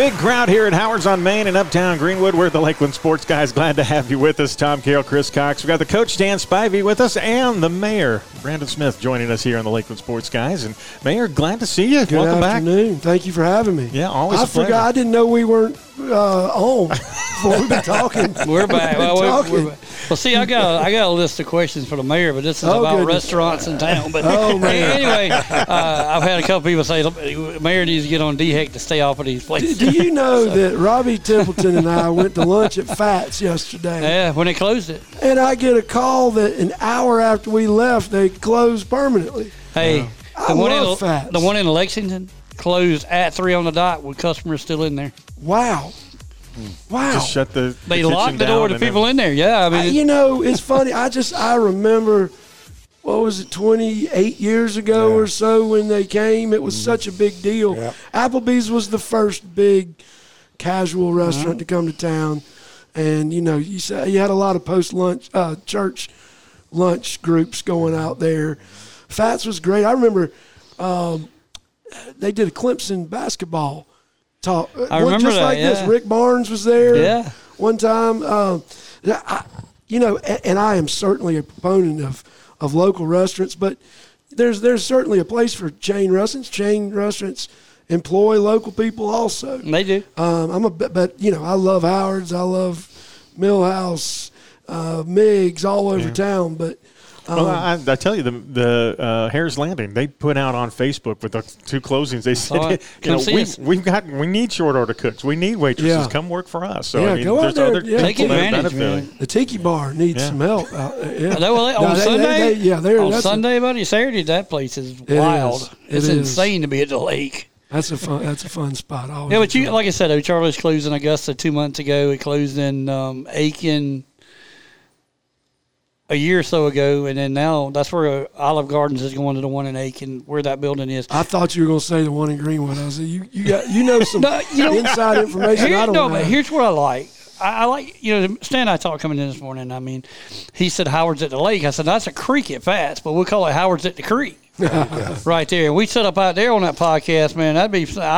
Big crowd here at Howard's on Main in Uptown Greenwood. We're the Lakeland Sports Guys. Glad to have you with us. Tom Carroll, Chris Cox. We've got the coach, Dan Spivey, with us, and the mayor, Brandon Smith, joining us here on the Lakeland Sports Guys. And, Mayor, glad to see you. Good Welcome afternoon. Back. Thank you for having me. Yeah, always a pleasure. I didn't know we weren't on before we've been talking. We're back. We're back. Well, see, I got a list of questions for the mayor, but this is about restaurants in town. But anyway, I've had a couple people say, Mayor needs to get on DHEC to stay off of these places. Do you know that Robbie Templeton and I went to lunch at Fats yesterday? Yeah, when they closed it. And I get a call that an hour after we left, they closed permanently. Hey, I love Fats. The one in Lexington closed at 3 on the dot with customers still in there. Wow. Wow. Just shut the They locked the door to people in there. Yeah. I mean, you know, it's funny. I remember, what was it, 28 years ago or so when they came? It was such a big deal. Yeah. Applebee's was the first big casual restaurant to come to town. And, you know, you had a lot of post-lunch, church lunch groups going out there. Fats was great. I remember they did a Clemson basketball talk. I remember, just like this. Rick Barnes was there one time. And I am certainly a proponent of local restaurants, but there's certainly a place for chain restaurants. Chain restaurants employ local people also. They do. I love Howard's. I love Millhouse, Miggs, all over town, but. Well, I tell you, the Harris Landing, they put out on Facebook with the two closings. They said, we need short order cooks. We need waitresses. Yeah. Come work for us. So, go out there. Take advantage, man. The Tiki Bar needs some help. On Sunday, buddy, Saturday, that place is wild. It's insane to be at the lake. That's a fun spot. Always like I said, O'Charley's closed in Augusta 2 months ago. It closed in Aiken a year or so ago, and then now that's where Olive Gardens is going, to the one in Aiken, where that building is. I thought you were going to say the one in Greenwood. I said, you know some inside information I don't know. No, but here's what I like. I like, Stan and I talked coming in this morning. I mean, he said Howard's at the Lake. I said, that's a creek at Fats, but we'll call it Howard's at the Creek right there. And we set up out there on that podcast, man. I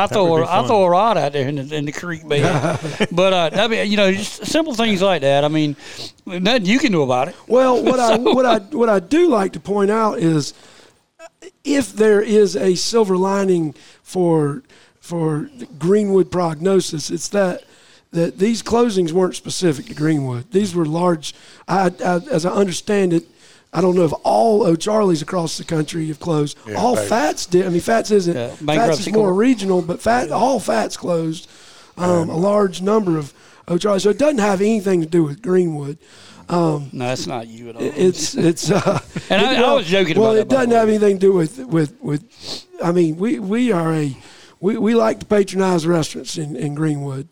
throw a rod out there in the creek bed. But, just simple things like that. I mean, nothing you can do about it. Well, what I do like to point out is if there is a silver lining for the Greenwood prognosis, it's that these closings weren't specific to Greenwood. These were large. As I understand it, I don't know if all O'Charley's across the country have closed. Yeah, all Fats did. I mean, Fats isn't. Yeah, Fats is more regional, but all Fats closed. A large number of O'Charley's. So it doesn't have anything to do with Greenwood. No, that's not you at all. I was joking about that. Well, it doesn't have anything to do with. I mean, we are a. We like to patronize restaurants in Greenwood.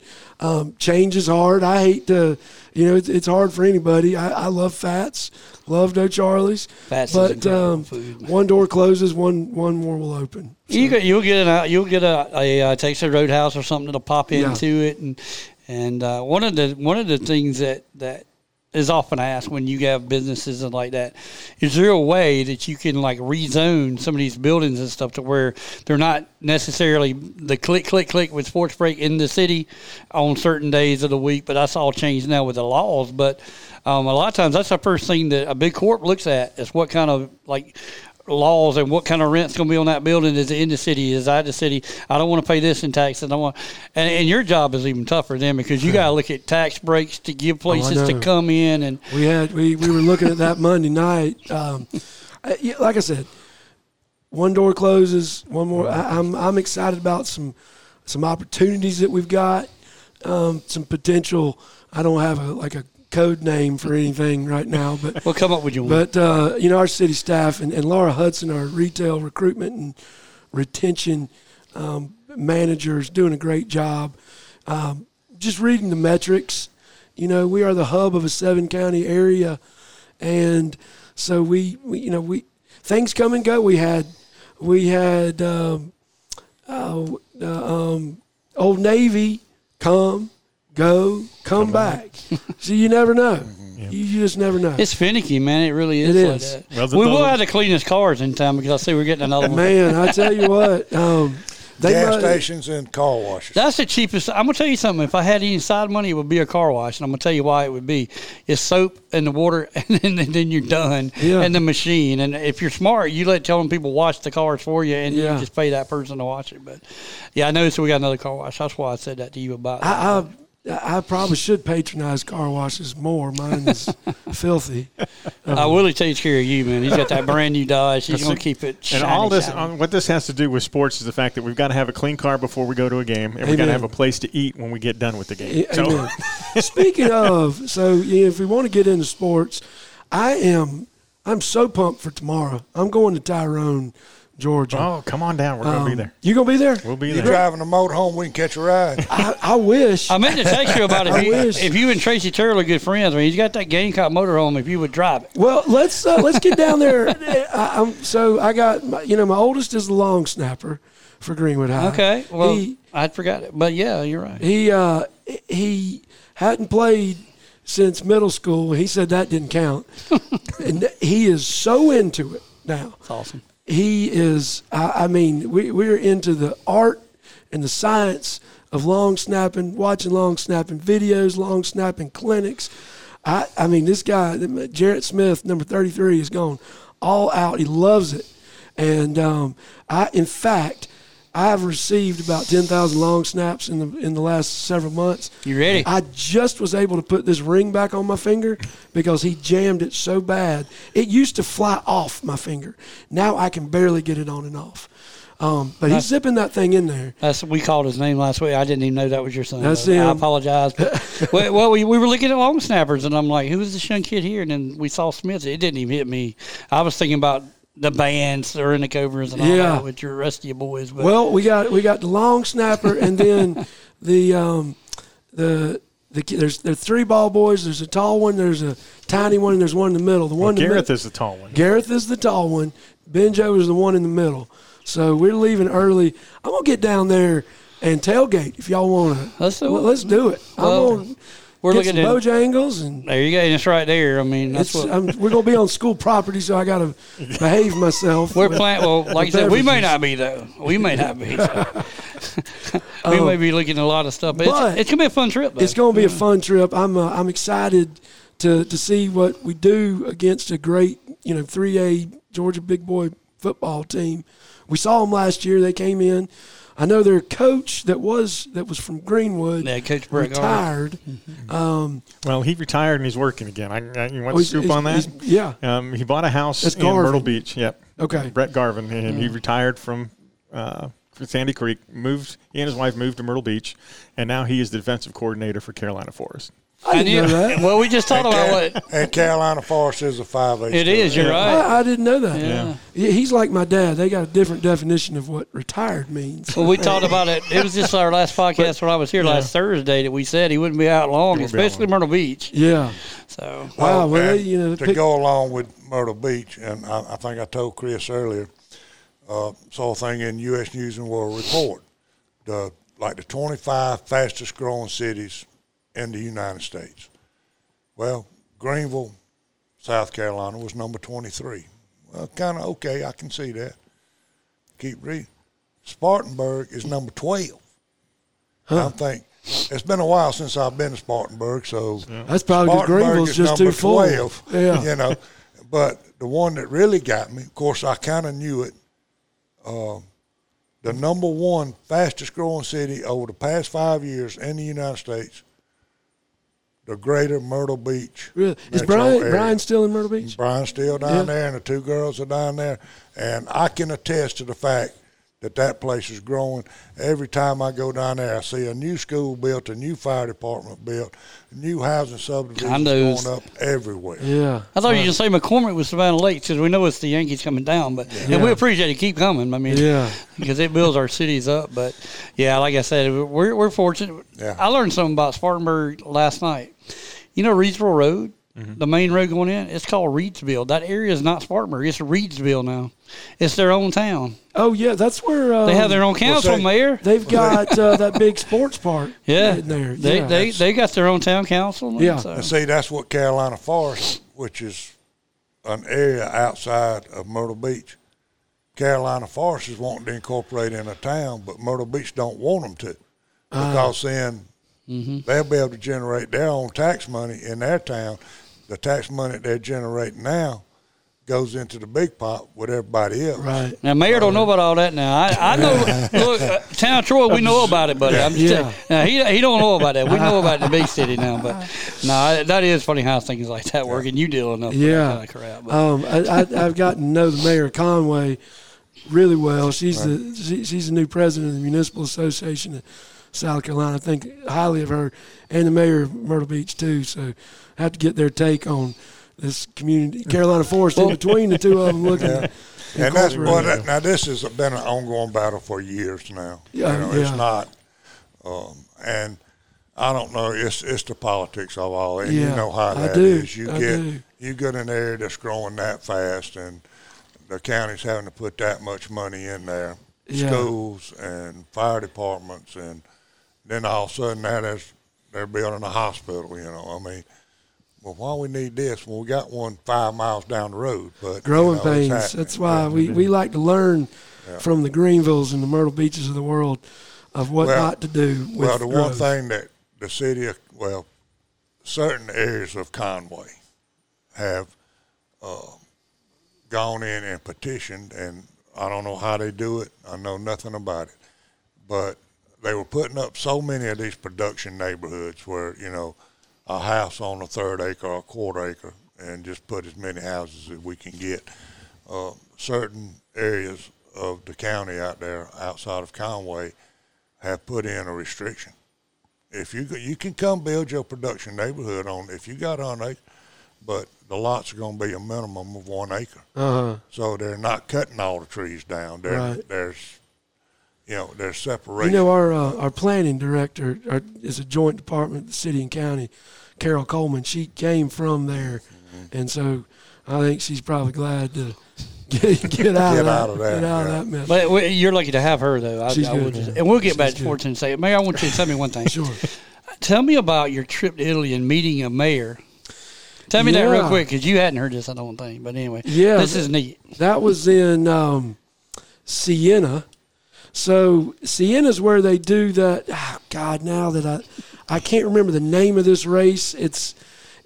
Change is hard. I hate to, it's hard for anybody. I love Fats, loved O'Charley's. Fats is incredible food. One door closes, one more will open. So. You'll get a Texas Roadhouse or something that'll pop into it, and one of the things that is often asked when you have businesses and like that, is there a way that you can like rezone some of these buildings and stuff to where they're not necessarily the click with sports break in the city on certain days of the week? But that's all changed now with the laws. But a lot of times that's the first thing that a big corp looks at is what kind of like laws and what kind of rent's going to be on that building. Is it in the city? Is out of the city? I don't want to pay this in taxes. And your job is even tougher then because you got to look at tax breaks to give places to come in. And we were looking at that Monday night. Like I said, one door closes, one more. I'm excited about some opportunities that we've got. Some potential. I don't have a code name for anything right now, but we'll come up with you one. But our city staff and Laura Hudson, our retail recruitment and retention manager, is doing a great job. Just reading the metrics, we are the hub of a 7-county area, and so we things come and go. We had Old Navy come back. So you never know. Mm-hmm. Yep. You just never know. It's finicky, man. It really is. It is. Well, we will have to clean his cars in time because I see we're getting another one. Man, I tell you what, Gas stations and car washes. That's the cheapest. I'm going to tell you something. If I had any side money, it would be a car wash, and I'm going to tell you why it would be. It's soap and the water, and then you're done, and the machine. And if you're smart, you let telling people wash the cars for you, and you just pay that person to wash it. But, yeah, I noticed we got another car wash. That's why I said that to you about that. I probably should patronize car washes more. Mine is filthy. Willie takes care of you, man. He's got that brand new Dodge. He's going to keep it shiny. And all this, what this has to do with sports is the fact that we've got to have a clean car before we go to a game, and we've got to have a place to eat when we get done with the game. So. Speaking of, if we want to get into sports, I'm so pumped for tomorrow. I'm going to Tyrone, Georgia. Oh, come on down. We're going to be there. You going to be there? We'll be there. You're driving a motor home. We can catch a ride. I wish. I meant to text you about it. If you and Tracy Turley are good friends, I mean, he's got that Gamecock motorhome if you would drive it. Well, let's get down there. I got, my oldest is the long snapper for Greenwood High. Okay. Well, I forgot it. But, yeah, you're right. He hadn't played since middle school. He said that didn't count. And he is so into it now. That's awesome. He is, we're into the art and the science of long snapping, watching long snapping videos, long snapping clinics. This guy, Jarrett Smith, number 33, has gone all out. He loves it. And I've received about 10,000 long snaps in the last several months. You ready? I just was able to put this ring back on my finger because he jammed it so bad. It used to fly off my finger. Now I can barely get it on and off. But he's zipping that thing in there. We called his name last week. I didn't even know that was your son. That's him. I apologize. But, well, we were looking at long snappers, and I'm like, who is this young kid here? And then we saw Smith. It didn't even hit me. I was thinking about the bands that are in the covers and all that with your rusty boys. But. Well, we got the long snapper and then there's three ball boys. There's a tall one, there's a tiny one, and there's one in the middle. The one Gareth is the tall one. Gareth is the tall one. Benjo is the one in the middle. So we're leaving early. I'm gonna get down there and tailgate if y'all wanna. Let's do it. We're looking at Bojangles, and there you go. And it's right there. I mean, that's what we're going to be on school property, so I got to behave myself. We're playing. Well, like you said, we may not be though. We may not be. So. We may be looking at a lot of stuff. But it's going to be a fun trip. Though. It's going to be a fun trip. I'm excited to see what we do against a great 3A Georgia big boy football team. We saw them last year. They came in. I know their coach that was from Greenwood. Yeah, Coach Brett retired. He retired and he's working again. You want to scoop on that? Yeah. He bought a house in Myrtle Beach. Yep. Okay. Brett Garvin, and he retired from Sandy Creek. He and his wife moved to Myrtle Beach, and now he is the defensive coordinator for Carolina Forest. I didn't know that. Well, we just talked about what. And Carolina Forest is a 5A. It is. You're right. I didn't know that. Yeah. He's like my dad. They got a different definition of what retired means. Well, we talked about it. It was just our last podcast when I was here last Thursday that we said he wouldn't be out long, especially Myrtle Beach. Yeah. So wow. Well, to go along with Myrtle Beach, and I think I told Chris earlier, saw a thing in U.S. News and World Report, the 25 fastest growing cities in the United States. Well, Greenville, South Carolina, was number 23. Well, kind of okay, I can see that. Keep reading. Spartanburg is number 12. Huh. I think it's been a while since I've been to Spartanburg, so that's probably because Greenville's just too full. Yeah. But the one that really got me, of course, I kind of knew it. The number one fastest-growing city over the past 5 years in the United States, the greater Myrtle Beach. Really? Is Brian still in Myrtle Beach? Brian's still down there, and the two girls are down there. And I can attest to the fact that place is growing. Every time I go down there, I see a new school built, a new fire department built, new housing subdivisions going up everywhere. Yeah. I thought you were going to say McCormick was Savannah Lake, because we know it's the Yankees coming down, but and we appreciate it. Keep coming. I mean, because it builds our cities up. But, like I said, we're fortunate. Yeah. I learned something about Spartanburg last night. You know Reedsville Road? Mm-hmm. The main road going in, it's called Reedsville. That area is not Spartanburg. It's Reedsville now. It's their own town. Oh, yeah, that's where they have their own council, mayor. They've got that big sports park in there. They got their own town council. Now, And see, that's what Carolina Forest, which is an area outside of Myrtle Beach, Carolina Forest is wanting to incorporate in a town, but Myrtle Beach don't want them to, because then they'll be able to generate their own tax money in their town. The tax money they're generating now goes into the big pot with everybody else. Right. Now, Mayor don't know about all that now. I know, look, Town of Troy, we know about it, buddy. I'm just telling you. Now, he don't know about that. We know about it in the big city now. But, no, that is funny how things like that work, and you deal enough with that kind of crap. But. I've gotten to know the Mayor of Conway really well. She's she's the new president of the Municipal Association of South Carolina. I think highly of her, and the Mayor of Myrtle Beach, too. So I have to get their take on this community, Carolina Forest, in between the two of them looking at and that's what that, now this has been an ongoing battle for years now. It's not, and I don't know, it's the politics of all, and you know how that is. You get an area that's growing that fast, and the county's having to put that much money in there, schools and fire departments, and then all of a sudden now they're building a hospital, I mean. Well, why we need this when we got one 5 miles down the road? But growing pains. That's why we like to learn from the Greenvilles and the Myrtle Beaches of the world of what not to do with the growth. One thing that the city of, certain areas of Conway have gone in and petitioned, and I don't know how they do it. I know nothing about it. But they were putting up so many of these production neighborhoods where, a house on a third acre or a quarter acre, and just put as many houses as we can get. Certain areas of the county out there outside of Conway have put in a restriction. If you can come build your production neighborhood on if you got an acre, but the lots are going to be a minimum of 1 acre. So they're not cutting all the trees down. There's there's separation. Our planning director is a joint department, the city and county, Carol Coleman. She came from there, and so I think she's probably glad to get out of that mess. But you're lucky to have her, though. And we'll get back to sports in a second. Mayor, I want you to tell me one thing. Sure. Tell me about your trip to Italy and meeting a mayor. Tell me that real quick, because you hadn't heard this, I don't think. But anyway, this is neat. That was in Siena. So Siena's where they do that. Now that I can't remember the name of this race. It's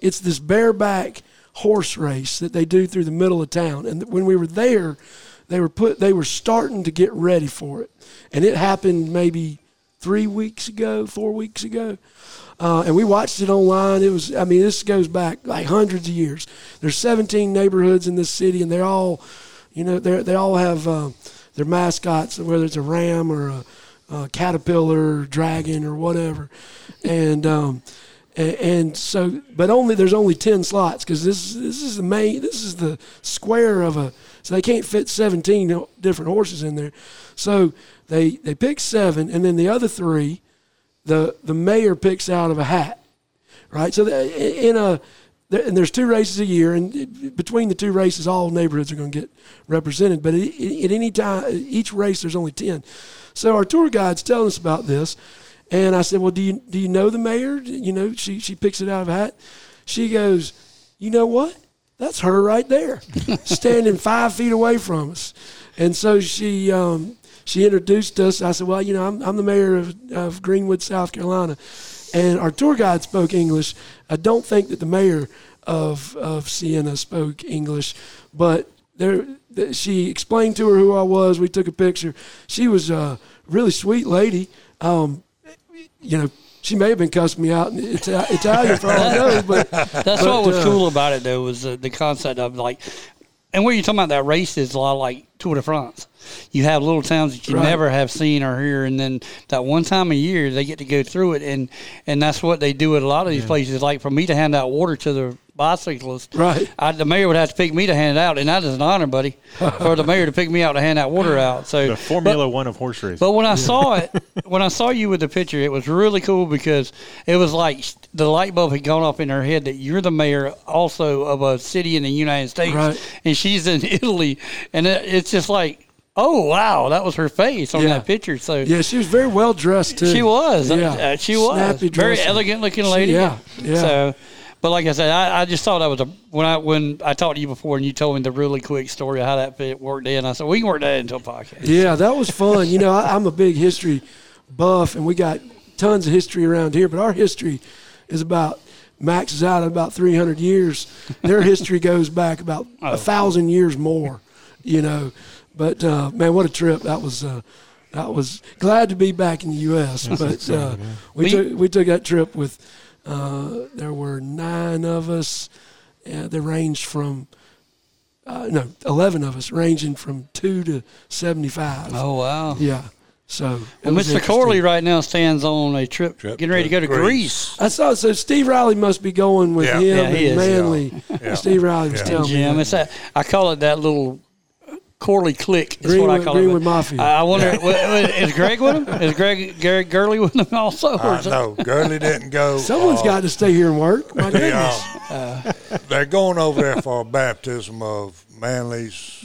this bareback horse race that they do through the middle of town. And when we were there, they were starting to get ready for it. And it happened maybe 4 weeks ago. And we watched it online. This goes back like hundreds of years. There's 17 neighborhoods in this city, and they're all, they all have. Their mascots, whether it's a ram or a caterpillar, or dragon, or whatever, and so, but there's only 10 slots because this is the square of so they can't fit 17 different horses in there, so they pick 7, and then the other 3, the mayor picks out of a hat, right? So and there's 2 races a year, and between the 2 races, all neighborhoods are going to get represented. But at any time, each race, there's only 10. So our tour guide's telling us about this, and I said, well, do you know the mayor? She picks it out of a hat. She goes, you know what? That's her right there, standing 5 feet away from us. And so she introduced us. I said, well, I'm the mayor of Greenwood, South Carolina. And our tour guide spoke English. I don't think that the mayor of Siena spoke English, but she explained to her who I was. We took a picture. She was a really sweet lady. She may have been cussing me out in Italian for all I know. But what was cool about it, though, was the concept of like. And what you're talking about, that race is a lot like Tour de France. You have little towns that you never have seen or hear, and then that one time a year they get to go through it, and that's what they do at a lot of these places. Like for me to hand out water to the bicyclist, the mayor would have to pick me to hand it out, and that is an honor, buddy, for the mayor to pick me out to hand that water out. So the Formula One of horse racing. But when I saw it, when I saw you with the picture, it was really cool because it was like the light bulb had gone off in her head that you're the mayor also of a city in the United States, and she's in Italy, and it's just like, oh wow, that was her face on that picture. So she was very well dressed too. She was, snappy, very elegant looking lady. So. But like I said, I just thought that was when I talked to you before and you told me the really quick story of how that fit worked in. I said, we can work that into a podcast. Yeah, that was fun. You know, I'm a big history buff, and we got tons of history around here, but our history is about maxes out at about 300 years. Their history goes back about 1,000 years more, you know. But, man, what a trip. That was glad to be back in the U.S., that's but insane, we took that trip with – there were 9 of us. They ranged from 11 of us, ranging from 2 to 75. Oh wow! Yeah. So, Mr. Corley right now stands on a trip getting ready to go to Greece. I saw. So Steve Riley must be going with him and Manly. Yeah. Steve Riley was telling me. I call it that little Corley clique. Is what I call Greenwood Mafia. I wonder, is Greg with him? Is Greg Gurley with him also? No, Gurley didn't go. Someone's got to stay here and work. My goodness. They're going over there for a baptism of Manly's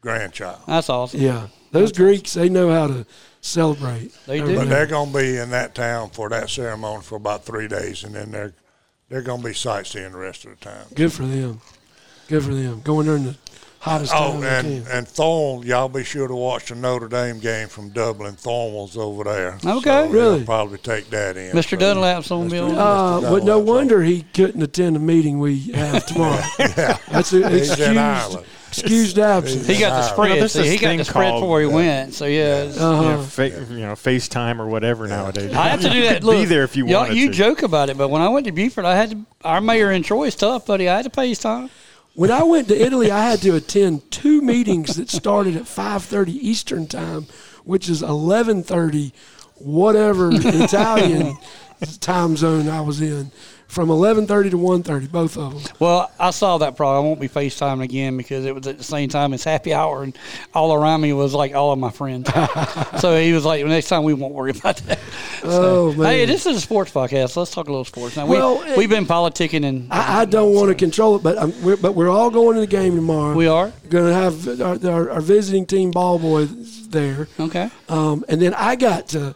grandchild. That's awesome. Yeah. Those That's Greeks, awesome. They know how to celebrate. They do. But they're going to be in that town for that ceremony for about 3 days, and then they're going to be sightseeing the rest of the time. Good for them. Good for them. Going there in the hottest time and Thorne, y'all be sure to watch the Notre Dame game from Dublin. Thornwell's over there. Okay, so really? Probably take that in. Mr. So Dunlap's on bill. But no wonder he couldn't attend the meeting we have tomorrow. That's excused absence. He got the spread. Before he went. So FaceTime or whatever nowadays. I have to do that. Look, be there if you want. You joke about it, but when I went to Buford, I had to. Our mayor in Troy's tough, buddy. I had to FaceTime. When I went to Italy, I had to attend 2 meetings that started at 5:30 Eastern time, which is 11:30, whatever Italian time zone I was in, from 11:30 to 1:30, both of them. Well, I saw that problem. I won't be FaceTiming again because it was at the same time as happy hour, and all around me was like all of my friends. So he was like, next time we won't worry about that. So, man. Hey, this is a sports podcast. Let's talk a little sports. Now, we've been politicking. And I don't want to control it, but we're all going to the game tomorrow. We are. We're going to have our visiting team ball boy there. Okay. And then I got to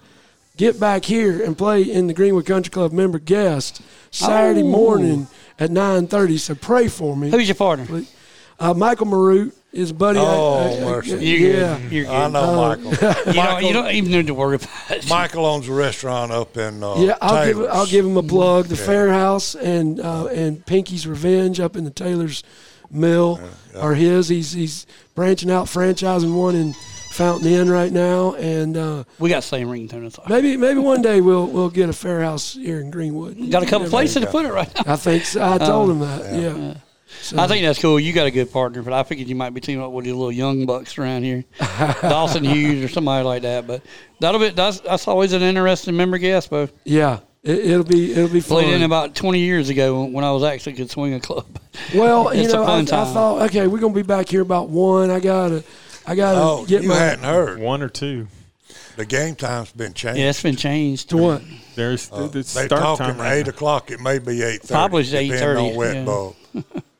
get back here and play in the Greenwood Country Club member guest Saturday morning at 9:30. So pray for me. Who's your partner? Michael Marut is a buddy. Mercy. You're good. I know Michael. You don't even need to worry about it. Michael owns a restaurant up in Taylor's. Yeah, I'll give him a plug. The Fair House and Pinky's Revenge up in the Taylor's Mill are his. He's branching out, franchising one in Fountain Inn right now, and we got the same ringtone. Maybe one day we'll get a Fair House here in Greenwood. Got a couple places to put it right now. I think so. I told him that. Yeah. So, I think that's cool. You got a good partner, but I figured you might be teaming up with your little young bucks around here, Dawson Hughes or somebody like that. But that's always an interesting member guest, bro. Yeah. It'll be fun. Played in about 20 years ago when I was actually could swing a club. Well, I thought, okay, we're gonna be back here about 1. I gotta get my. You hadn't heard 1 or 2. The game time's been changed. Yeah, it's been changed to what? There's they start time right 8 o'clock. It may be 8:30. Probably 8:30. On wet bulb.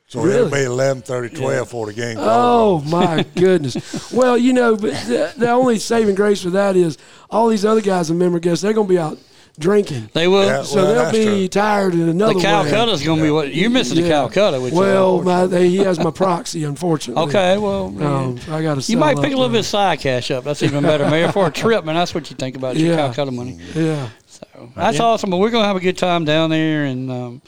So really? It'll be 11:30, 12 for the game. Oh my goodness! Well, but the only saving grace for that is all these other guys and member guests. They're gonna be out drinking. They will. Yeah, so they'll be tired in another way. The Calcutta's going to be what? You're missing the Calcutta. Which he has my proxy, unfortunately. Okay, well. I got to You might pick a little bit of side cash up. That's even better, man. For a trip, man, that's what you think about your Calcutta money. Yeah. So that's awesome. But we're going to have a good time down there and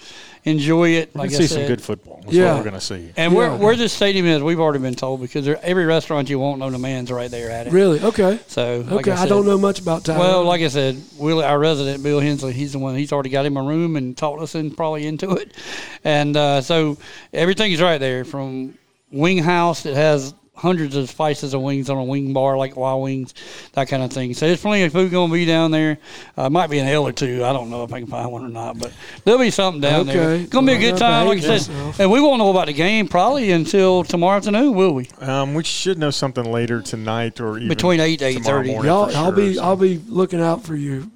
enjoy it. Like I see some good football. That's what we're going to see. And where this stadium is, we've already been told, because every restaurant you want known to man's right there at it. Really? Okay. So like I said, I don't know much about Tyler. Well, like I said, Willie, our resident Bill Hensley, he's the one. He's already got him a room and talked us into it. And so everything's right there, from Wing House that has hundreds of spices of wings on a wing bar, like wild wings, that kind of thing. So there's plenty of food going to be down there. Might be an L or two. I don't know if I can find one or not, but there'll be something down there. It's going to be a good time, like I said. And we won't know about the game probably until tomorrow afternoon, will we? We should know something later tonight or even between 8 to 8:30. I'll be looking out for you.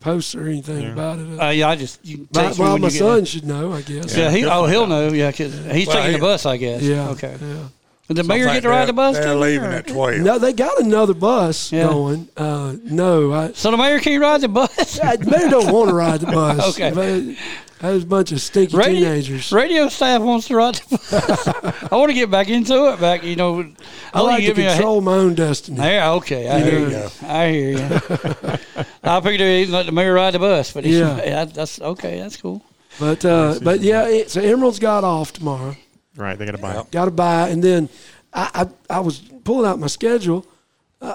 Posts or anything about it. I just my son should know, I guess. Yeah, he'll know. Yeah, because he's taking the bus, I guess. Yeah. Okay. Yeah. Did the mayor get to ride the bus? They're leaving at 12. No, they got another bus going. So the mayor can't ride the bus? The mayor don't want to ride the bus. Okay. Those bunch of stinky teenagers. Radio staff wants to write the bus. I want to get back into it. I like to control my own destiny. Yeah, okay. I hear you. I figured he'd let the mayor ride the bus, but that's okay. That's cool. But Emerald's got off tomorrow. Right, they got to buy. Yeah. Got to buy, and then I was pulling out my schedule,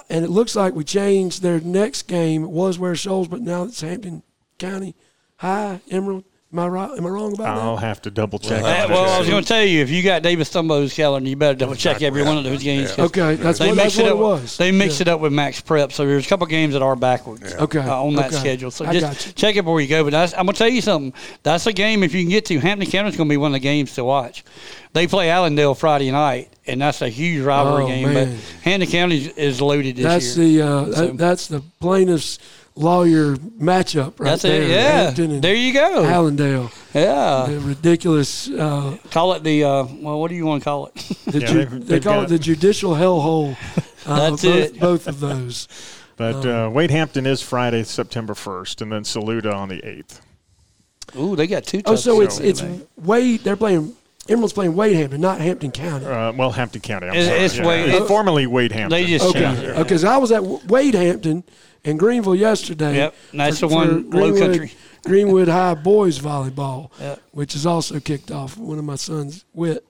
and it looks like we changed their next game. It was Ware Shoals, but now it's Hampton County High, Emerald. Am I wrong about that? I'll have to double check. I was going to tell you, if you got Davis Thumbo's calendar, you better double check every one of those games. Yeah. Okay, that's what it was. They mixed it up with Max Prep, so there's a couple games that are backwards. Yeah. Okay, on that schedule. So just check it before you go. But I'm going to tell you something. That's a game if you can get to. Hampton County's going to be one of the games to watch. They play Allendale Friday night, and that's a huge rivalry game. Man. But Hampton County is loaded this year. That's the plaintiff's lawyer matchup right there. That's it, yeah. There you go. Allendale. Yeah. The ridiculous. Call it the, what do you want to call it? They call it the judicial hellhole. That's it. Both of those. But Wade Hampton is Friday, September 1st, and then Saluda on the 8th. Ooh, they got two. So it's Wade. Emerald's playing Wade Hampton, not Hampton County. Hampton County. It's formerly Wade Hampton. They just changed it. Okay, so I was at Wade Hampton in Greenville yesterday. Yep, that's the one. Low country. Greenwood High boys volleyball, which is also kicked off. One of my sons, Whit,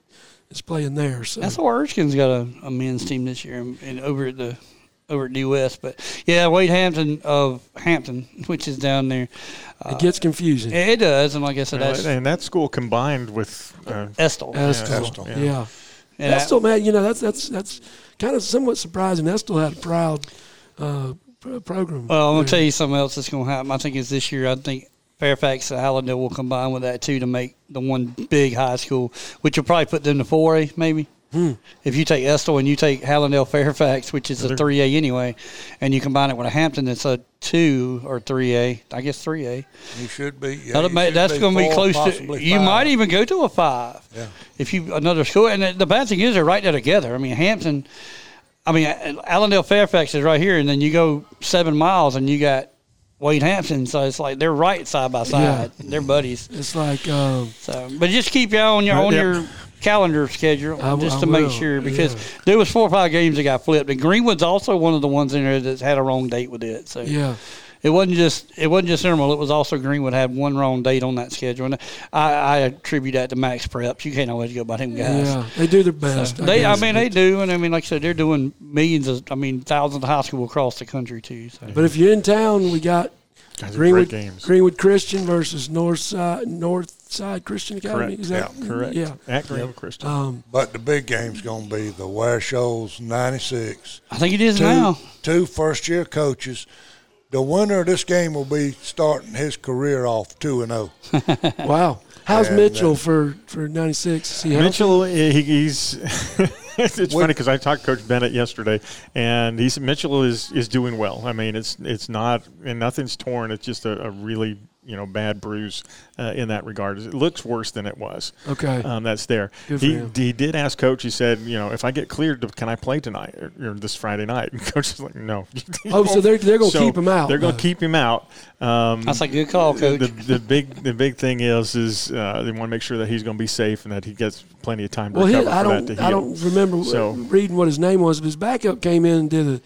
is playing there. So that's why Erskine's got a men's team this year, and over at Due West. But Wade Hampton of Hampton, which is down there. It gets confusing. It does, and like I said, and that school combined with Estill. Estill. And Estill, man, that's kind of somewhat surprising. Estill had a proud program. Well, I'm gonna tell you something else that's gonna happen. I think it's this year. I think Fairfax and Allendale will combine with that too to make the one big high school, which will probably put them to 4A maybe. If you take Estill and you take Allendale Fairfax, which is a 3A anyway, and you combine it with a Hampton that's a 2 or 3A, I guess 3A. You should be. Yeah, that's going to be close to – you might even go to a 5. Yeah. If you – another school. And the bad thing is they're right there together. I mean, Hampton – Allendale Fairfax is right here, and then you go 7 miles and you got Wade Hampton. So it's like they're right side by side. Yeah. They're buddies. It's like but just keep you on your – calendar schedule make sure because there was 4 or 5 games that got flipped, and Greenwood's also one of the ones in there that's had a wrong date with it. So it wasn't just Emerald. It was also Greenwood had one wrong date on that schedule, and I attribute that to Max Preps. You can't always go by them guys. Yeah, they do their best. So they do, and like I said, they're doing thousands of high school across the country too. So. But if you're in town, we got Greenwood Christian versus Northside Christian Academy. Correct. Is that correct? Yeah. At Greenwood Christian. But the big game's going to be the Ware Shoals 96. I think it is now. 2 first-year coaches. The winner of this game will be starting his career off 2-0. Wow. How's Mitchell for 96? Mitchell, he's... It's funny because I talked to Coach Bennett yesterday, and Mitchell is doing well. I mean, it's not – and nothing's torn. It's just a really, bad bruise in that regard. It looks worse than it was. Okay. That's there. He did ask Coach. He said, if I get cleared, can I play tonight or this Friday night? And Coach was like, no. So they're going to keep him out. They're going to keep him out. That's a good call, Coach. The big thing is they want to make sure that he's going to be safe and that he gets plenty of time to recover from that to heal. I don't remember reading what his name was, but his backup came in and did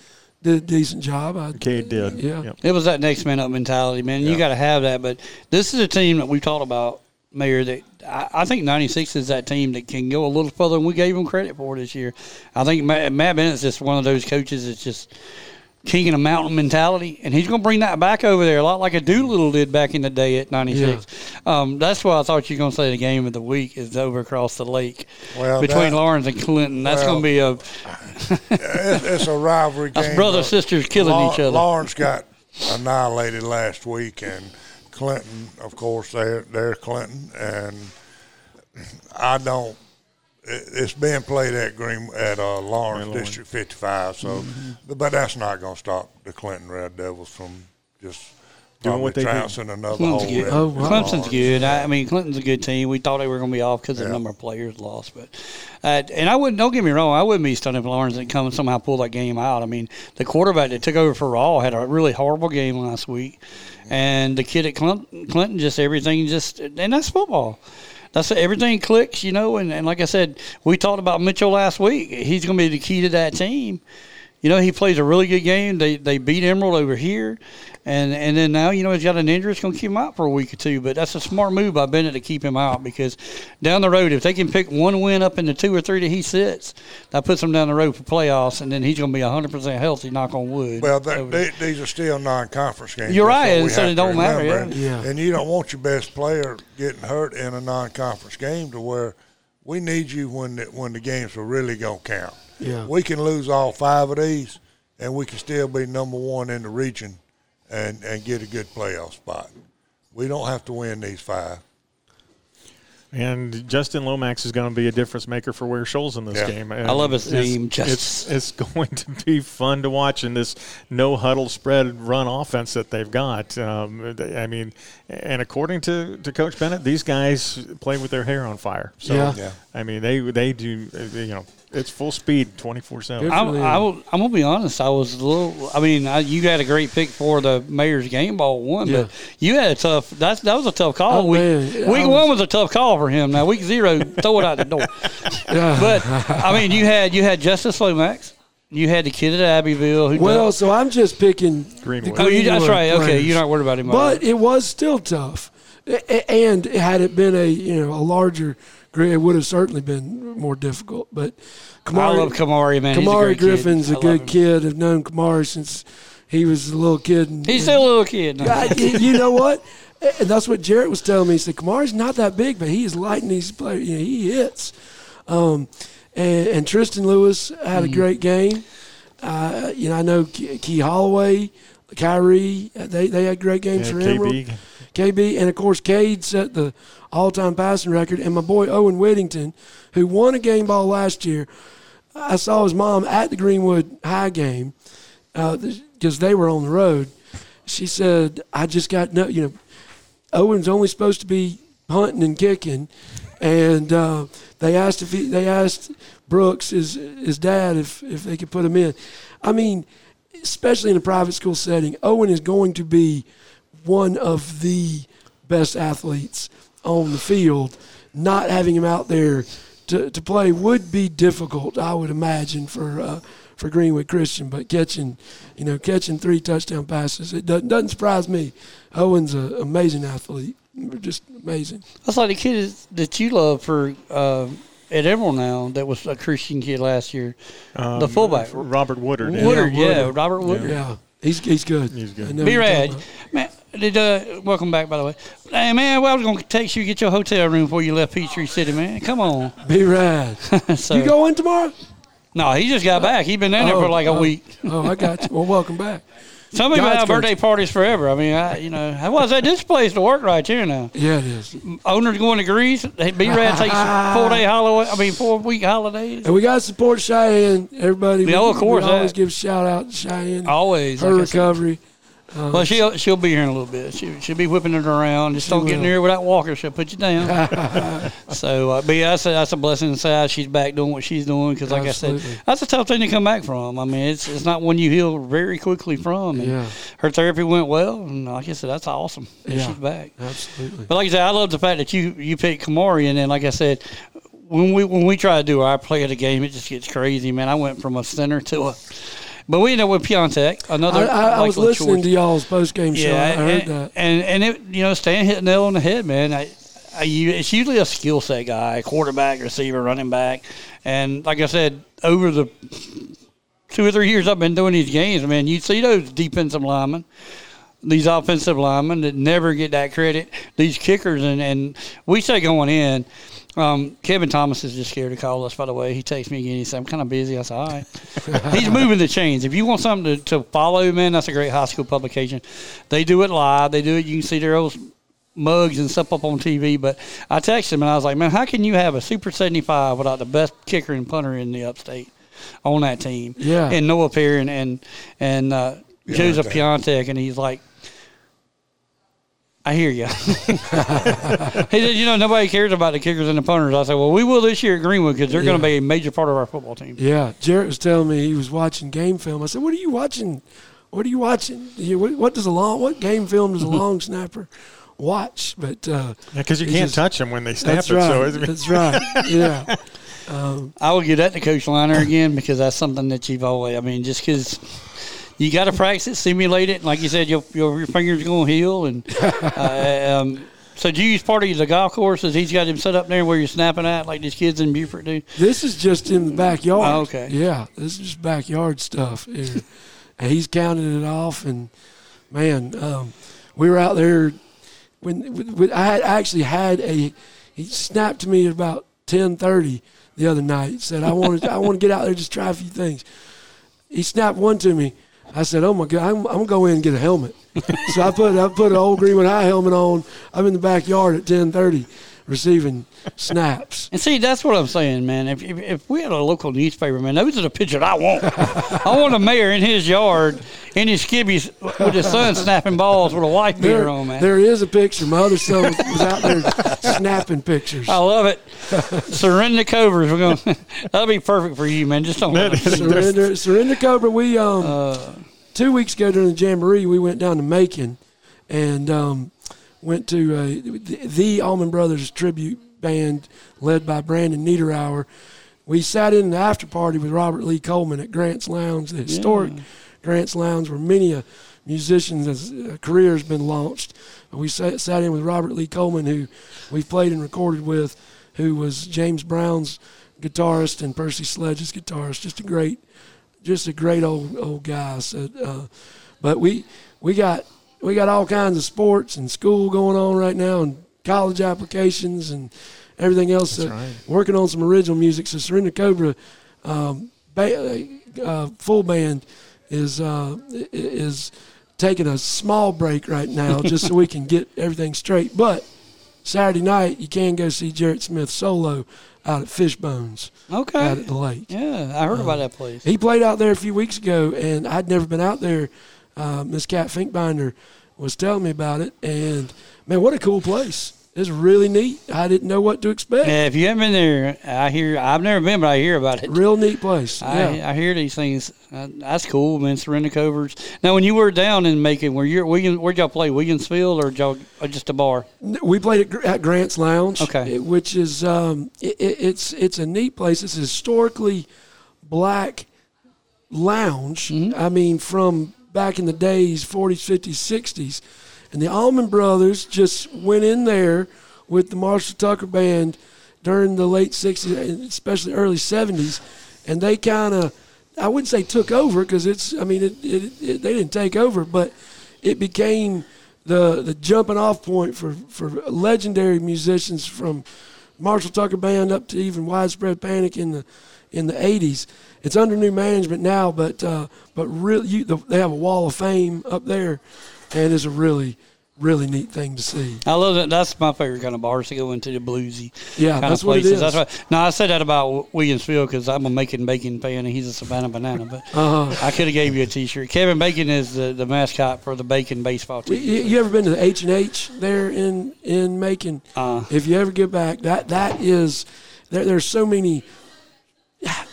a decent job. Cade did. Yeah. Yep. It was that next man up mentality, man. You got to have that. But this is a team that we've talked about, Mayor, that I think 96 is that team that can go a little further than we gave them credit for this year. I think Matt Bennett's just one of those coaches that's just – king of the mountain mentality, and he's going to bring that back over there a lot like a Doolittle did back in the day at 96. Yeah. That's why I thought you were going to say the game of the week is over across the lake between Lawrence and Clinton. That's going to be a – it's a rivalry game. That's brothers, sisters killing each other. Lawrence got annihilated last week, and Clinton, of course, they're Clinton, and I don't – it's being played at Lawrence District 55, so but that's not going to stop the Clinton Red Devils from just doing what they do. Clemson's good. I mean, Clinton's a good team. We thought they were going to be off because of the number of players lost. But and I wouldn't. Don't get me wrong. I wouldn't be stunned if Lawrence didn't come and somehow pull that game out. I mean, the quarterback that took over for Raw had a really horrible game last week, and the kid at Clinton just everything just and that's football. That's everything clicks, you know. And like I said, we talked about Mitchell last week. He's going to be the key to that team. You know, he plays a really good game. They beat Emerald over here. And then now, you know, he's got an injury. It's going to keep him out for a week or two. But that's a smart move by Bennett to keep him out because down the road, if they can pick one win up in the 2 or 3 that he sits, that puts him down the road for playoffs, and then he's going to be 100% healthy, knock on wood. Well, these are still non-conference games. You're right, and so they don't matter. Yeah. And you don't want your best player getting hurt in a non-conference game to where we need you when the games are really going to count. Yeah. We can lose all 5 of these, and we can still be number 1 in the region and get a good playoff spot. We don't have to win these 5. And Justin Lomax is going to be a difference maker for Ware Shoals in this game. And I love his name. It's going to be fun to watch in this no-huddle spread run offense that they've got. I mean, and according to Coach Bennett, these guys play with their hair on fire. So, I mean, they do, you know. It's full speed, 24/7. I'm gonna be honest. I was a little. I mean, you had a great pick for the Mayor's game ball 1, but you had a tough. That was a tough call. Week one was a tough call for him. Now week 0, throw it out the door. But I mean, you had Justice Lomax. You had the kid at Abbeville. So I'm just picking Greenwood. Oh, that's right. Okay, you're not worried about him. But it was still tough, and had it been a larger. It would have certainly been more difficult, but I love Kamari, man. Kamari Griffin's a good kid. I've known Kamari since he was a little kid. He's still a little kid. No. You know what? And that's what Jarrett was telling me. He said, Kamari's not that big, but he is lighting these players. You know, he hits. And Tristan Lewis had a great game. You know, I know Key Holloway, Kyrie, they had great games for Emerald. KB, and, of course, Cade set the all-time passing record. And my boy Owen Whittington, who won a game ball last year, I saw his mom at the Greenwood High game because they were on the road. She said, I just got no – you know, Owen's only supposed to be punting and kicking. And they asked Brooks, his dad, if they could put him in. I mean, especially in a private school setting, Owen is going to be – one of the best athletes on the field. Not having him out there to play would be difficult, I would imagine, for Greenwood Christian. But catching 3 touchdown passes, it doesn't surprise me. Owen's an amazing athlete, just amazing. That's like the kid that you love for at Emerald now that was a Christian kid last year, the fullback. Robert Woodard. Robert Woodard. Yeah. He's good. He's good. B-Rad, man, welcome back, by the way. Hey, man, I was going to text you, get your hotel room before you left Peachtree City, man. Come on. B-Rad. So, you going tomorrow? No, he just got back. He's been in there for like a week. I got you. Well, welcome back. Some people have birthday parties forever. I mean, this place to work right here now. Yeah, it is. Owner's going to Greece. B-Rad takes 4-week holidays. And we got to support Cheyenne, everybody. Yeah, of course. We always give a shout-out to Cheyenne. Always. Her recovery. Well, she'll be here in a little bit. She'll be whipping it around. Just don't get near her without walker. She'll put you down. So, but yeah, that's a blessing inside. She's back doing what she's doing because, like absolutely. I said, that's a tough thing to come back from. I mean, it's not one you heal very quickly from. And her therapy went well, and like I said, that's awesome. Yeah, she's back. Absolutely. But like I said, I love the fact that you picked Kamari, and then like I said, when we try to do our play of the game, it just gets crazy, man. I went from a center to a. But we ended up with Piontek. I was listening to y'all's post-game show. I heard that. And it, you know, Stan hit the nail on the head, man. It's usually a skill set guy, quarterback, receiver, running back. And like I said, over the 2 or 3 years I've been doing these games, man, you see those defensive linemen. These offensive linemen that never get that credit, these kickers, and we say going in, Kevin Thomas is just scared to call us, by the way. He texts me again. He said, I'm kind of busy. I said, all right. He's moving the chains. If you want something to follow, man, that's a great high school publication. They do it live. They do it. You can see their old mugs and stuff up on TV. But I texted him, and I was like, man, how can you have a Super 75 without the best kicker and punter in the upstate on that team? Yeah. And Noah Perry and Joseph Piontek, and he's like, I hear you. He said, you know, nobody cares about the kickers and the punters. I said, well, we will this year at Greenwood because they're going to be a major part of our football team. Yeah. Jarrett was telling me he was watching game film. I said, what are you watching? What are you watching? What game film does a long snapper watch? But because you can't touch them when they snap it. Right. So isn't it? That's right. Yeah. I will give that to Coach Liner again because that's something that you've always – I mean, just because – you got to practice it, simulate it. Like you said, your fingers are going to heal. And so do you use part of the golf courses? He's got them set up there where you're snapping at like these kids in Beaufort do? This is just in the backyard. Oh, okay. Yeah, this is just backyard stuff. And he's counted it off. And, man, we were out there. When I actually had he snapped to me at about 10:30 the other night. Said, I want to get out there and just try a few things. He snapped one to me. I said, oh, my God, I'm going to go in and get a helmet. So I put an old Greenwood High helmet on. I'm in the backyard at 10:30 receiving snaps. And, see, that's what I'm saying, man. If we had a local newspaper, man, those are the pictures I want. I want a mayor in his yard in his skibbies with his son snapping balls with a wife beater on, man. There is a picture. My other son was out there snapping pictures. I love it. Surrender Cobras. That'll be perfect for you, man. Just don't let it. Surrender Cobra. We 2 weeks ago during the Jamboree, we went down to Macon and went to the Allman Brothers tribute band led by Brandon Niederauer. We sat in the after party with Robert Lee Coleman at Grant's Lounge, the historic Grant's Lounge, where many a musician's career has been launched. We sat in with Robert Lee Coleman, who we've played and recorded with, who was James Brown's guitarist and Percy Sledge's guitarist. Just a great old guy. So, but we got all kinds of sports and school going on right now, and college applications and everything else. That's right. Working on some original music. So Surrender Cobra, full band, is taking a small break right now just so we can get everything straight. But Saturday night you can go see Jarrett Smith solo out at Fishbones. Okay. Out at the lake. Yeah, I heard about that place. He played out there a few weeks ago, and I'd never been out there. Miss Kat Finkbinder was telling me about it, and man, what a cool place. It's really neat. I didn't know what to expect. Yeah, if you haven't been there, I've never been, but I hear about it. Real neat place. I hear these things. That's cool, man. Surrender Covers. Now, when you were down in Macon, where'd y'all play? Williamsville, or y'all just a bar? We played at Grant's Lounge, okay, which is it's a neat place. It's a historically black lounge. Mm-hmm. I mean, from back in the days, 40s, 50s, 60s. And the Allman Brothers just went in there with the Marshall Tucker Band during the late 60s, especially early 70s, and they kind of, I wouldn't say took over because they didn't take over, but it became the jumping off point for legendary musicians from Marshall Tucker Band up to even Widespread Panic in the 80s. It's under new management now, but really they have a wall of fame up there. And it's a really, really neat thing to see. I love that. That's my favorite kind of bars to go into, the bluesy kind of places. What it is. That's right. Now, I said that about Williamsville because I'm a Macon fan and he's a Savannah Banana. But I could have gave you a T-shirt. Kevin Bacon is the mascot for the Bacon baseball team. You ever been to the H&H there in Macon? If you ever get back, that is – there's so many,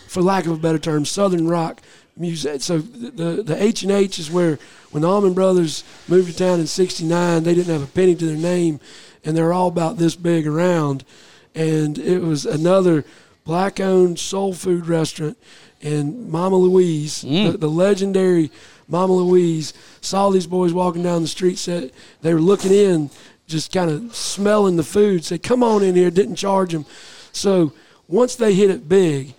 for lack of a better term, Southern rock music. So the H&H is where – when the Allman Brothers moved to town in 1969, they didn't have a penny to their name, and they were all about this big around. And it was another black-owned soul food restaurant. And Mama Louise, the legendary Mama Louise, saw these boys walking down the street. Said they were looking in, just kind of smelling the food. Said, come on in here. Didn't charge them. So once they hit it big,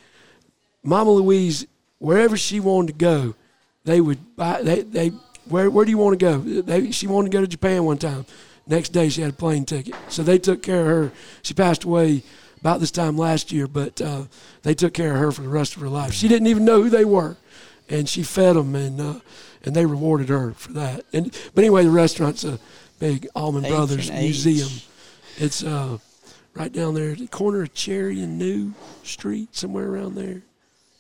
Mama Louise, wherever she wanted to go, they would buy – Where do you want to go? She wanted to go to Japan one time. Next day she had a plane ticket. So they took care of her. She passed away about this time last year, but they took care of her for the rest of her life. She didn't even know who they were, and she fed them, and they rewarded her for that. But anyway, the restaurant's a big Allman Brothers museum. It's right down there at the corner of Cherry and New Street, somewhere around there.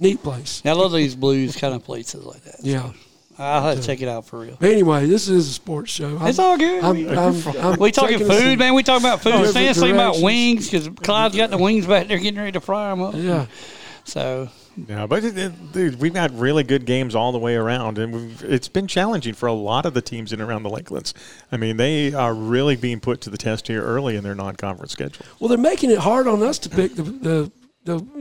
Neat place. I love these blues kind of places like that. Yeah. I'll have to check it out for real. Anyway, this is a sports show. It's all good. We talking food, man. We talking about food. Sam's talking about wings because Clyde's got the wings back there getting ready to fry them up. Yeah. So. Yeah, but dude, we've got really good games all the way around, and it's been challenging for a lot of the teams in and around the Lakelands. I mean, they are really being put to the test here early in their non-conference schedule. Well, they're making it hard on us to pick the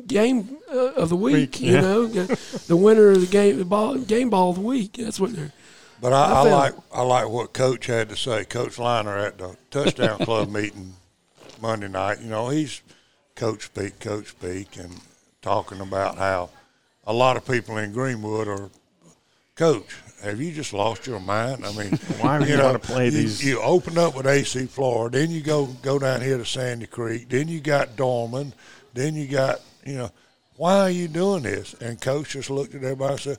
game of the week. Yeah. You know, the winner of the game ball of the week. That's what they're. But I like what Coach had to say. Coach Liner at the Touchdown Club meeting Monday night. You know, he's Coach speak, and talking about how a lot of people in Greenwood are, Coach, have you just lost your mind? I mean, why are you going to play these? You opened up with AC Florida, then you go down here to Sandy Creek, then you got Dorman, then you got, why are you doing this? And Coach just looked at everybody and said,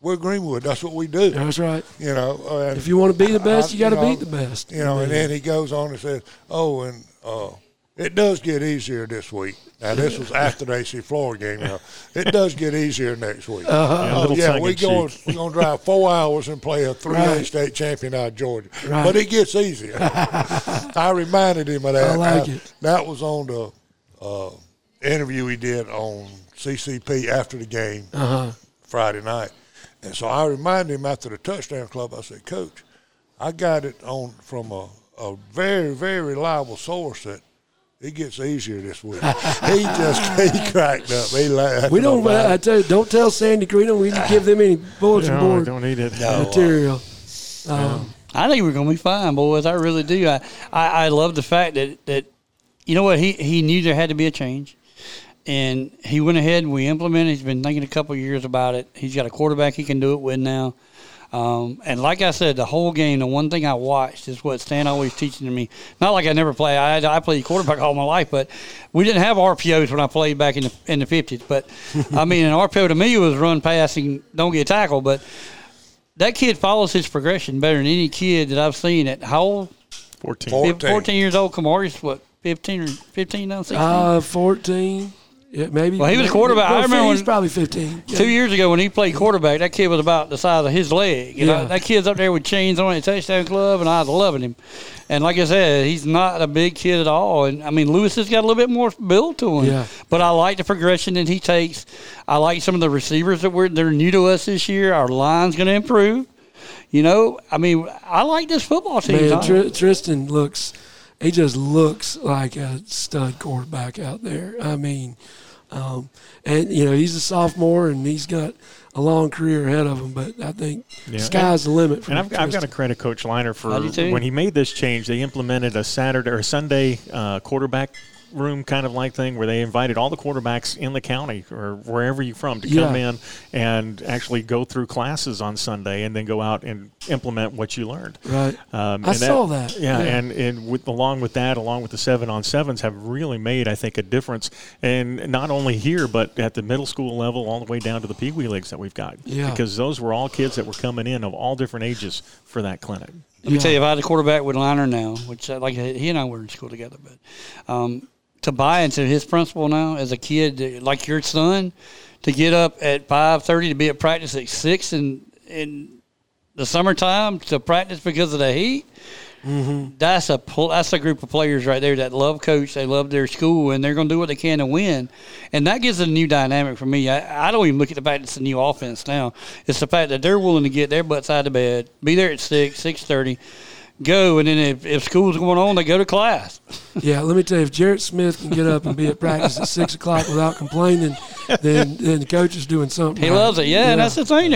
we're Greenwood. That's what we do. That's right. And if you want to be the best, you got to beat the best. And then he goes on and says, it does get easier this week. Now, this was after the AC Florida game. Now, it does get easier next week. We're going to drive 4 hours and play a 3A state champion out of Georgia. Right. But it gets easier. I reminded him of that. I like it. That was on the interview he did on CCP after the game Friday night. And so I reminded him after the Touchdown Club, I said, Coach, I got it on from a very, very reliable source that it gets easier this week. He cracked up. He laughed. We don't. I tell you, don't tell Sandy Creek. We need to give them any bulletin board. Don't need it. Material. I think we're gonna be fine, boys. I really do. I love the fact that you know what he knew there had to be a change, and he went ahead and we implemented. He's been thinking a couple of years about it. He's got a quarterback he can do it with now. And like I said, the whole game, the one thing I watched is what Stan always teaching to me. Not like I never play. I played quarterback all my life, but we didn't have RPOs when I played back in the 50s. But, I mean, an RPO to me was run, pass, and don't get tackled. But that kid follows his progression better than any kid that I've seen at how old? 14 years old. Kamari's, what, 15 now, 16? 14. Yeah, maybe. Well, he was a quarterback. I remember he's probably 15. 2 years ago when he played quarterback, that kid was about the size of his leg. You know, that kid's up there with chains on at Touchdown Club, and I was loving him. And like I said, he's not a big kid at all. And, I mean, Lewis has got a little bit more build to him. Yeah. But I like the progression that he takes. I like some of the receivers they're new to us this year. Our line's going to improve. I like this football team. Man, Tristan looks – he just looks like a stud quarterback out there. I mean, he's a sophomore and he's got a long career ahead of him, but I think sky's the limit. And I've got to credit Coach Liner for when he made this change, they implemented a Saturday or Sunday quarterback room kind of like thing where they invited all the quarterbacks in the county or wherever you're from to come in and actually go through classes on Sunday and then go out and implement what you learned. Right. I saw that. Yeah, yeah. Along with the 7-on-7s have really made, I think, a difference. And not only here, but at the middle school level all the way down to the Pee Wee leagues that we've got. Yeah. Because those were all kids that were coming in of all different ages for that clinic. Let me tell you, if I had a quarterback with Liner now, which he and I were in school together, but to buy into his principle now as a kid, like your son, to get up at 5:30 to be at practice at 6 in the summertime to practice because of the heat, that's a group of players right there that love Coach, they love their school, and they're going to do what they can to win. And that gives a new dynamic for me. I don't even look at the fact it's a new offense now. It's the fact that they're willing to get their butts out of bed, be there at 6:30, go, and then if school's going on, they go to class. Yeah, let me tell you, if Jarrett Smith can get up and be at practice at 6 o'clock without complaining, then the coach is doing something. He loves it, and that's the thing.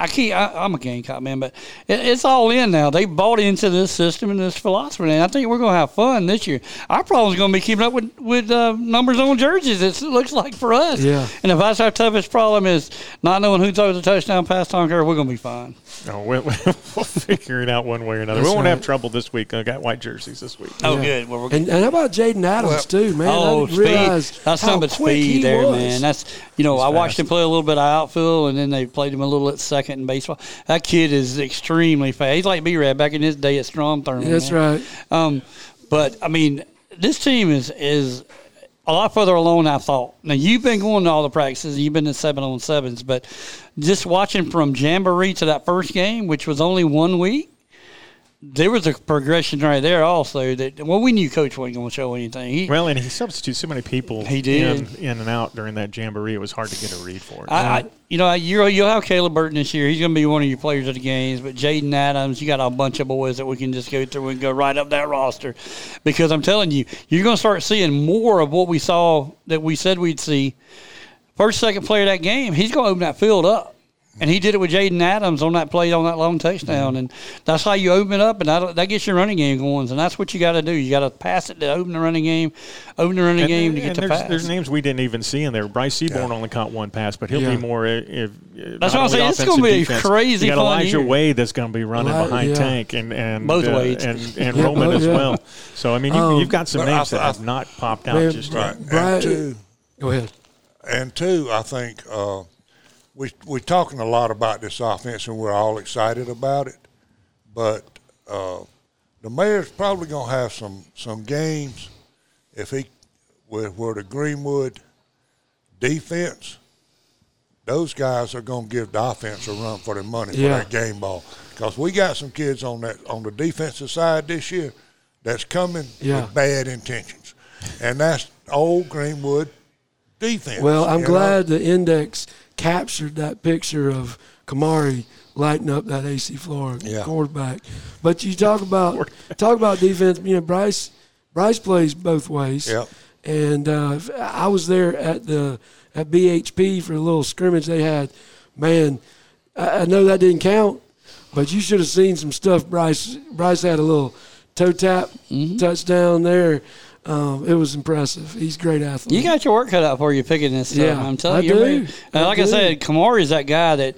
I'm a Gamecock man, but it's all in now. They bought into this system and this philosophy, and I think we're going to have fun this year. Our problem is going to be keeping up with numbers on jerseys, it looks like, for us. Yeah. And if that's our toughest problem is not knowing who throws a touchdown past Tom Carroll, we're going to be fine. No, we'll figure it out one way or another. We won't have trouble this week. I got white jerseys this week. Oh, good. Well, and how about Jaden Adams, too, man? Oh, I didn't realize that's how quick speed there, was. Man. I watched him play a little bit of outfield, and then they played him a little at second in baseball. That kid is extremely fast. He's like B-Rad back in his day at Stromthurm. That's right. But, I mean, this team is a lot further along than I thought. Now, you've been going to all the practices. You've been to 7-on-7s. But just watching from Jamboree to that first game, which was only 1 week, there was a progression right there also. That well, we knew Coach wasn't going to show anything. And he substituted so many people in and out during that Jamboree. It was hard to get a read for it. You'll have Caleb Burton this year. He's going to be one of your players of the games. But Jaden Adams, you got a bunch of boys that we can just go through and go right up that roster. Because I'm telling you, you're going to start seeing more of what we saw that we said we'd see. First, second player of that game, he's going to open that field up. And he did it with Jaden Adams on that play on that long touchdown. And that's how you open it up, and that gets your running game going. And that's what you got to do. You got to pass it to open the running game to get the pass. There's names we didn't even see in there. Bryce Seaborn only caught one pass, but he'll be more that's what I'm saying. It's going to be crazy. You got Elijah Wade that's going to be running behind Tank and both Wades. And Roman as well. So, I mean, you've got some names that have not popped out just yet. Go ahead. And, two, I think We're talking a lot about this offense, and we're all excited about it. But the mayor's probably going to have some games if he where the Greenwood defense, those guys are going to give the offense a run for their money for that game ball. Because we got some kids on the defensive side this year that's coming with bad intentions. And that's old Greenwood defense. Well, I'm glad the index – captured that picture of Kamari lighting up that AC Florida quarterback. But you talk about defense. You know, Bryce plays both ways. Yep. And I was there at BHP for a little scrimmage they had. Man, I know that didn't count, but you should have seen some stuff. Bryce had a little toe tap touchdown there. It was impressive. He's a great athlete. You got your work cut out for you picking this stuff. I'm telling you. I said, Kamari's that guy that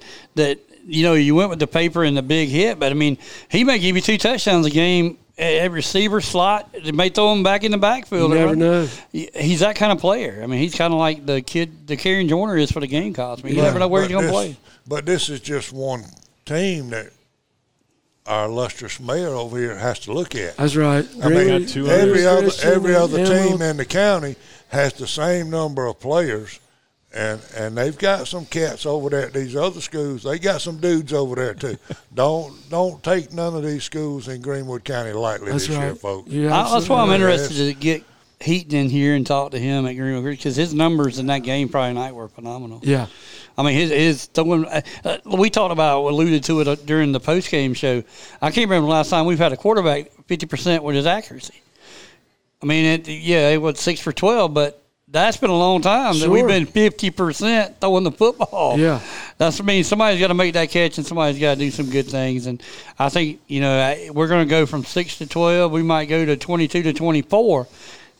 you know, you went with the paper and the big hit, but, I mean, he may give you 2 touchdowns a game at receiver slot. They may throw him back in the backfield. You never know. He's that kind of player. I mean, he's kind of like the kid, the Karen Joyner is for the Gamecocks. I mean, you never know where you're going to play. But this is just one team that our illustrious mayor over here has to look at. That's right. Every other team in the county has the same number of players, and they've got some cats over there at these other schools. They got some dudes over there too. Don't take none of these schools in Greenwood County lightly this year, folks. Yeah, that's why I'm interested to get Heaton in here and talk to him at Greenwood because his numbers in that game Friday night were phenomenal. Yeah. I mean, his we talked about, alluded to it during the post-game show. I can't remember the last time we've had a quarterback 50% with his accuracy. I mean, it was 6 for 12, but that's been a long time that we've been 50% throwing the football. Yeah. That's, I mean, somebody's got to make that catch and somebody's got to do some good things. And I think, you know, we're going to go from 6 to 12. We might go to 22 to 24.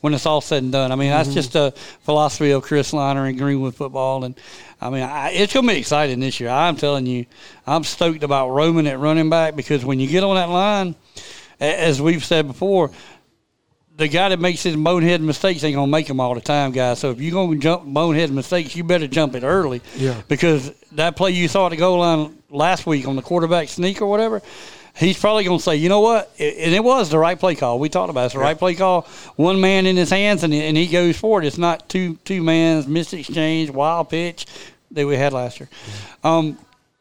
When it's all said and done. I mean, that's just a philosophy of Chris Liner and Greenwood football. And, I mean, it's going to be exciting this year. I'm telling you, I'm stoked about Roman at running back because when you get on that line, as we've said before, the guy that makes his bonehead mistakes ain't going to make them all the time, guys. So if you're going to jump bonehead mistakes, you better jump it early because that play you saw at the goal line last week on the quarterback sneak or whatever, he's probably going to say, you know what? And it was the right play call. We talked about it. It's the right play call. One man in his hands, and he goes for it. It's not two man's missed exchange, wild pitch that we had last year.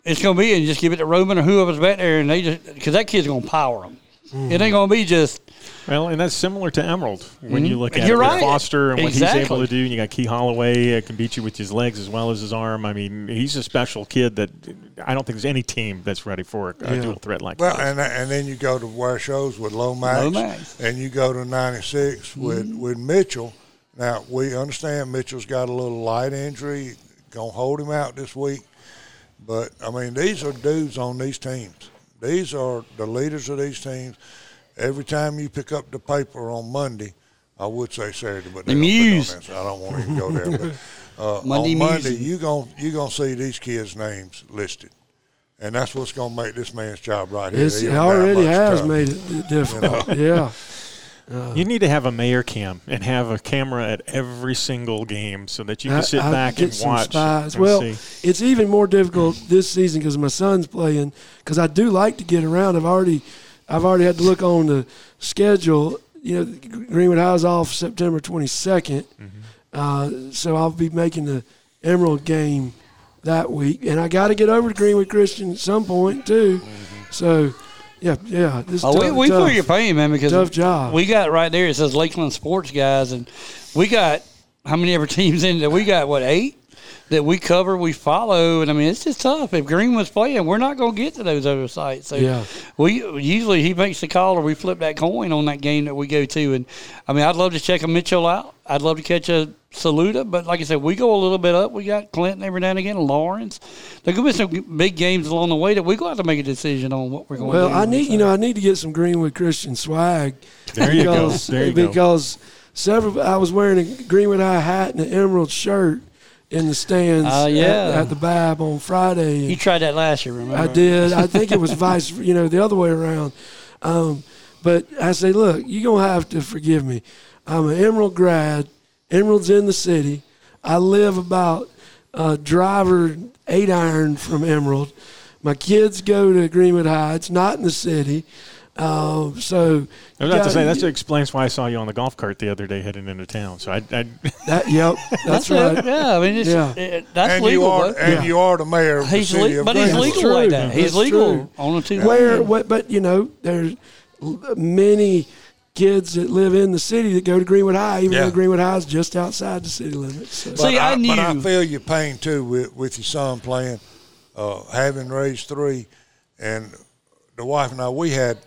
It's going to be, and just give it to Roman or whoever's back there, and because that kid's going to power them. Mm. It ain't going to be just. Well, and that's similar to Emerald when you look at Foster and what he's able to do. And you got Key Holloway can beat you with his legs as well as his arm. I mean, he's a special kid that I don't think there's any team that's ready for a dual threat like that. Well, and then you go to Ware Shoals with Lomax, and you go to 96 with Mitchell. Now, we understand Mitchell's got a little light injury, going to hold him out this week. But, I mean, these are dudes on these teams. These are the leaders of these teams. Every time you pick up the paper on Monday, I would say Saturday, but they don't put on that, so I don't want to even go there. But, Monday you're gonna see these kids' names listed, and that's what's gonna make this man's job right here. It already has made it difficult. You know? You need to have a mayor cam and have a camera at every single game so that you can sit back and watch. See. It's even more difficult this season because my son's playing. Because I do like to get around. I've already had to look on the schedule you know, Greenwood High is off September 22nd, so I'll be making the Emerald game that week, and I got to get over to Greenwood Christian at some point too. So, yeah. This we feel your pain, man, because tough job. We got right there. It says Lakeland Sports Guys, and we got how many ever teams in there? We got what, 8 that we cover, we follow, and I mean it's just tough. If Greenwood's playing, we're not going to get to those other sites. So we usually he makes the call or we flip that coin on that game that we go to. And I mean, I'd love to check a Mitchell out. I'd love to catch a Saluda, but like I said, we go a little bit up. We got Clinton every now and again, Lawrence. There could be some big games along the way that we go have to make a decision on what we're going to do. Well, I need to get some Greenwood Christian swag. There you go. Several, I was wearing a Greenwood High hat and an Emerald shirt in the stands at the Bab on Friday. You tried that last year, remember? I did. I think it was vice, the other way around. But I say, look, you're going to have to forgive me. I'm an Emerald grad. Emerald's in the city. I live about driver 8-iron from Emerald. My kids go to Greenwood High. It's not in the city. That explains why I saw you on the golf cart the other day heading into town. So that's right. Yeah, I mean, that's and legal. You are the mayor of the city of Greenwood. But he's legal like that. He's legal on a Tuesday. But there's many kids that live in the city that go to Greenwood High, even though Greenwood High is just outside the city limits. So. But I feel your pain too with your son playing, having raised 3, and the wife and I we had.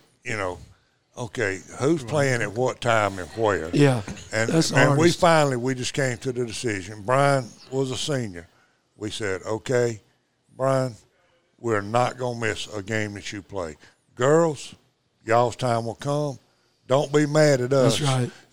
Okay, who's playing at what time and where? Yeah, and we just came to the decision. Brian was a senior. We said, okay, Brian, we're not going to miss a game that you play. Girls, y'all's time will come. Don't be mad at us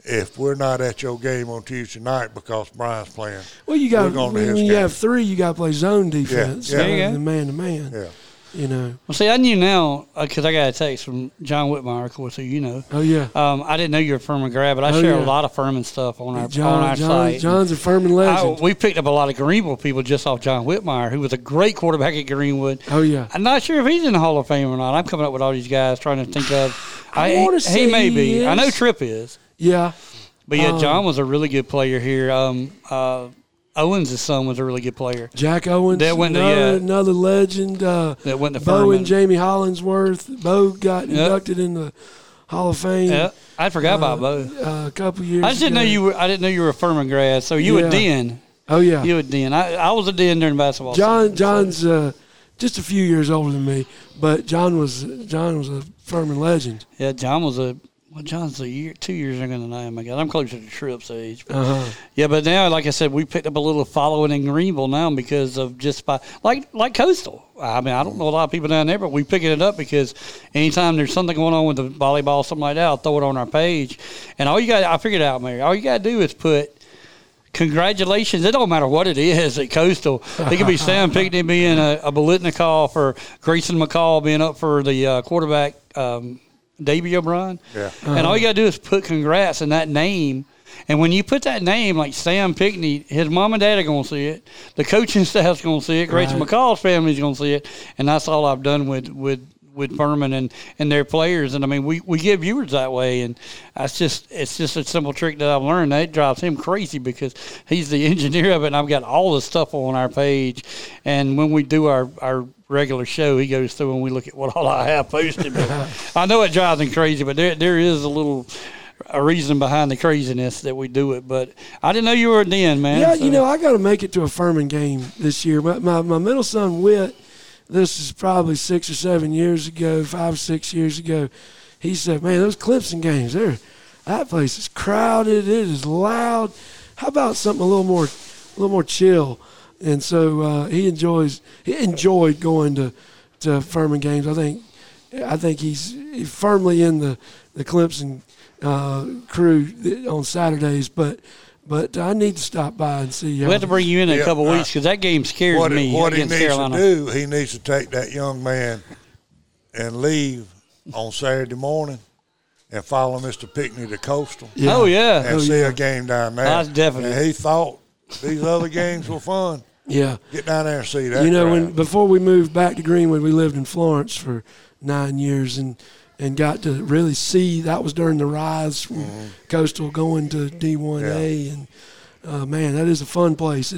if we're not at your game on Tuesday night because Brian's playing. Well, you got when you have 3, you got to play zone defense and man-to-man. Yeah. I knew now because I got a text from John Whitmire, of course, who you know. Oh, yeah. I didn't know you were a Furman grad, but I share a lot of Furman stuff on our site. John's a Furman legend. We picked up a lot of Greenwood people just off John Whitmire, who was a great quarterback at Greenwood. Oh, yeah. I'm not sure if he's in the Hall of Fame or not. I'm coming up with all these guys trying to think of. He may be. I know Tripp is. Yeah. But, John was a really good player here. Owens' son was a really good player. Jack Owens, another legend. That went to Bo Furman. And Jamie Hollingsworth. Bo got inducted in the Hall of Fame. Yep. I forgot about Bo. A couple years ago. I didn't know you were a Furman grad, so you were Den. Oh, yeah. You were Den. I was a Den during basketball season. John's just a few years older than me, but John was a Furman legend. Yeah, John was a – well, John's 2 years younger than I am. My God, I'm closer to Tripp's age. But yeah, but now, like I said, we picked up a little following in Greenville now because of like Coastal. I mean, I don't know a lot of people down there, but we're picking it up because anytime there's something going on with the volleyball, something like that, I'll throw it on our page. And I figured out, Mary, all you got to do is put congratulations. It don't matter what it is at Coastal. It could be Sam Pickney being a Bolitnikov or Grayson McCall being up for the quarterback Davey O'Brien. Yeah. And all you got to do is put congrats in that name. And when you put that name, like Sam Pickney, his mom and dad are going to see it. The coaching staff's going to see it. Rachel McCall's family's going to see it. And that's all I've done with Furman and their players. And, I mean, we get viewers that way. And it's just a simple trick that I've learned. That drives him crazy because he's the engineer of it. And I've got all the stuff on our page. And when we do our regular show, he goes through and we look at what all I have posted. I know it drives him crazy, but there is a reason behind the craziness that we do it. But I didn't know you were a Den, man. Yeah, so. I got to make it to a Furman game this year. My middle son, Whit, this is probably 5 or 6 years ago, he said, man, those Clemson games, that place is crowded. It is loud. How about something a little more chill? And so he enjoyed going to Furman games. I think he's firmly in the Clemson crew on Saturdays. But I need to stop by and see you. We'll have to bring you in a couple of weeks because that game scares me. What he needs Carolina. To do, he needs to take that young man and leave on Saturday morning. And follow Mr. Pickney to Coastal. Yeah. Oh, yeah. And see a game down there. That's definitely. And he thought these other games were fun. Yeah. Get down there and see that. Before we moved back to Greenwood, we lived in Florence for 9 years, and and got to really see. That was during the rise from Coastal going to D1A. Yeah. And, man, that is a fun place.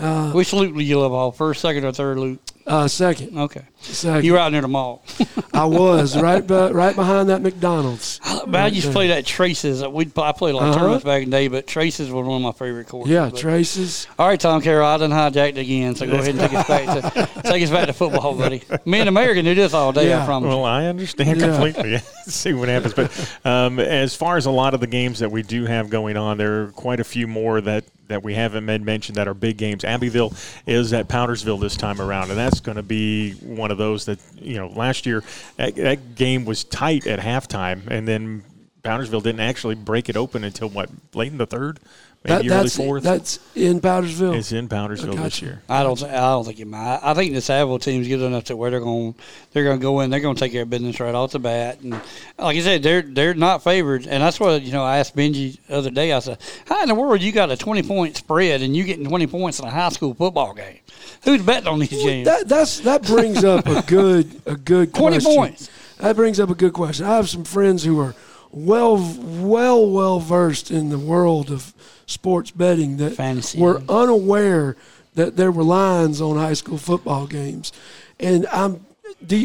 Which loop do you live off, first, second, or third loop? Second. Okay. Second. You were out near the mall. I was, right behind that McDonald's. I used to play that Traces. I played a lot of tournaments back in the day, but Traces was one of my favorite courses. Yeah, but. Traces. All right, Tom Carroll, I done hijacked again, so go ahead and take us back to, football, buddy. Me and America do this all day, I promise. Well, I understand completely. See what happens. But as far as a lot of the games that we do have going on, there are quite a few more that we haven't mentioned that are big games. Abbeville is at Powdersville this time around, and that's going to be one of those that, you know, last year that game was tight at halftime, and then Powdersville didn't actually break it open until, late in the third? Maybe early fourth? That's in Powdersville? It's in Powdersville this year. I don't think it might. I think this Abbeville team's good enough to where they're going to go in, they're going to take care of business right off the bat. And like I said, they're not favored. And that's what, I asked Benji the other day. I said, how in the world you got a 20-point spread and you getting 20 points in a high school football game? Who's betting on these games? That brings up a good 20 question. 20 points. That brings up a good question. I have some friends who are well versed in the world of sports betting that Fantasy. Were unaware that there were lines on high school football games, and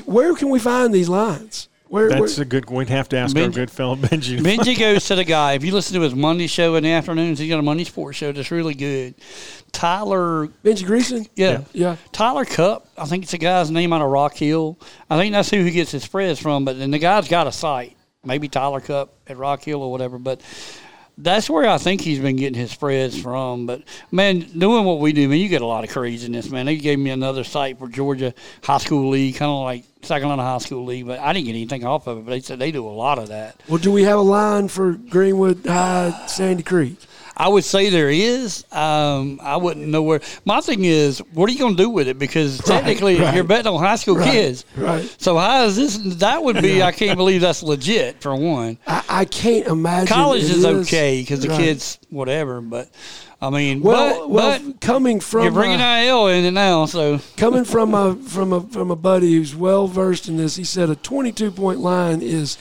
where can we find these lines? That's a good. We'd have to ask our good fellow Benji. Benji goes to the guy. If you listen to his Monday show in the afternoons, he's got a Monday sports show that's really good. Benji Greason? Yeah. Tyler Cupp. I think it's a guy's name out of Rock Hill. I think that's who he gets his spreads from. But then the guy's got a site. Maybe Tyler Cupp at Rock Hill or whatever, but that's where I think he's been getting his spreads from. But, man, doing what we do, you get a lot of craze in this, man. They gave me another site for Georgia High School League, kind of like South Carolina High School League, but I didn't get anything off of it, but they said they do a lot of that. Well, do we have a line for Greenwood High, Sandy Creek? I would say there is. I wouldn't know where. My thing is, what are you going to do with it? Because technically, you're betting on high school kids. Right. So how is this? That would be. I can't believe that's legit. For one, I can't imagine. College is okay because the kids, whatever. But I mean, but coming from you're bringing IL in it now. So coming from a buddy who's well versed in this, he said a 22-point line is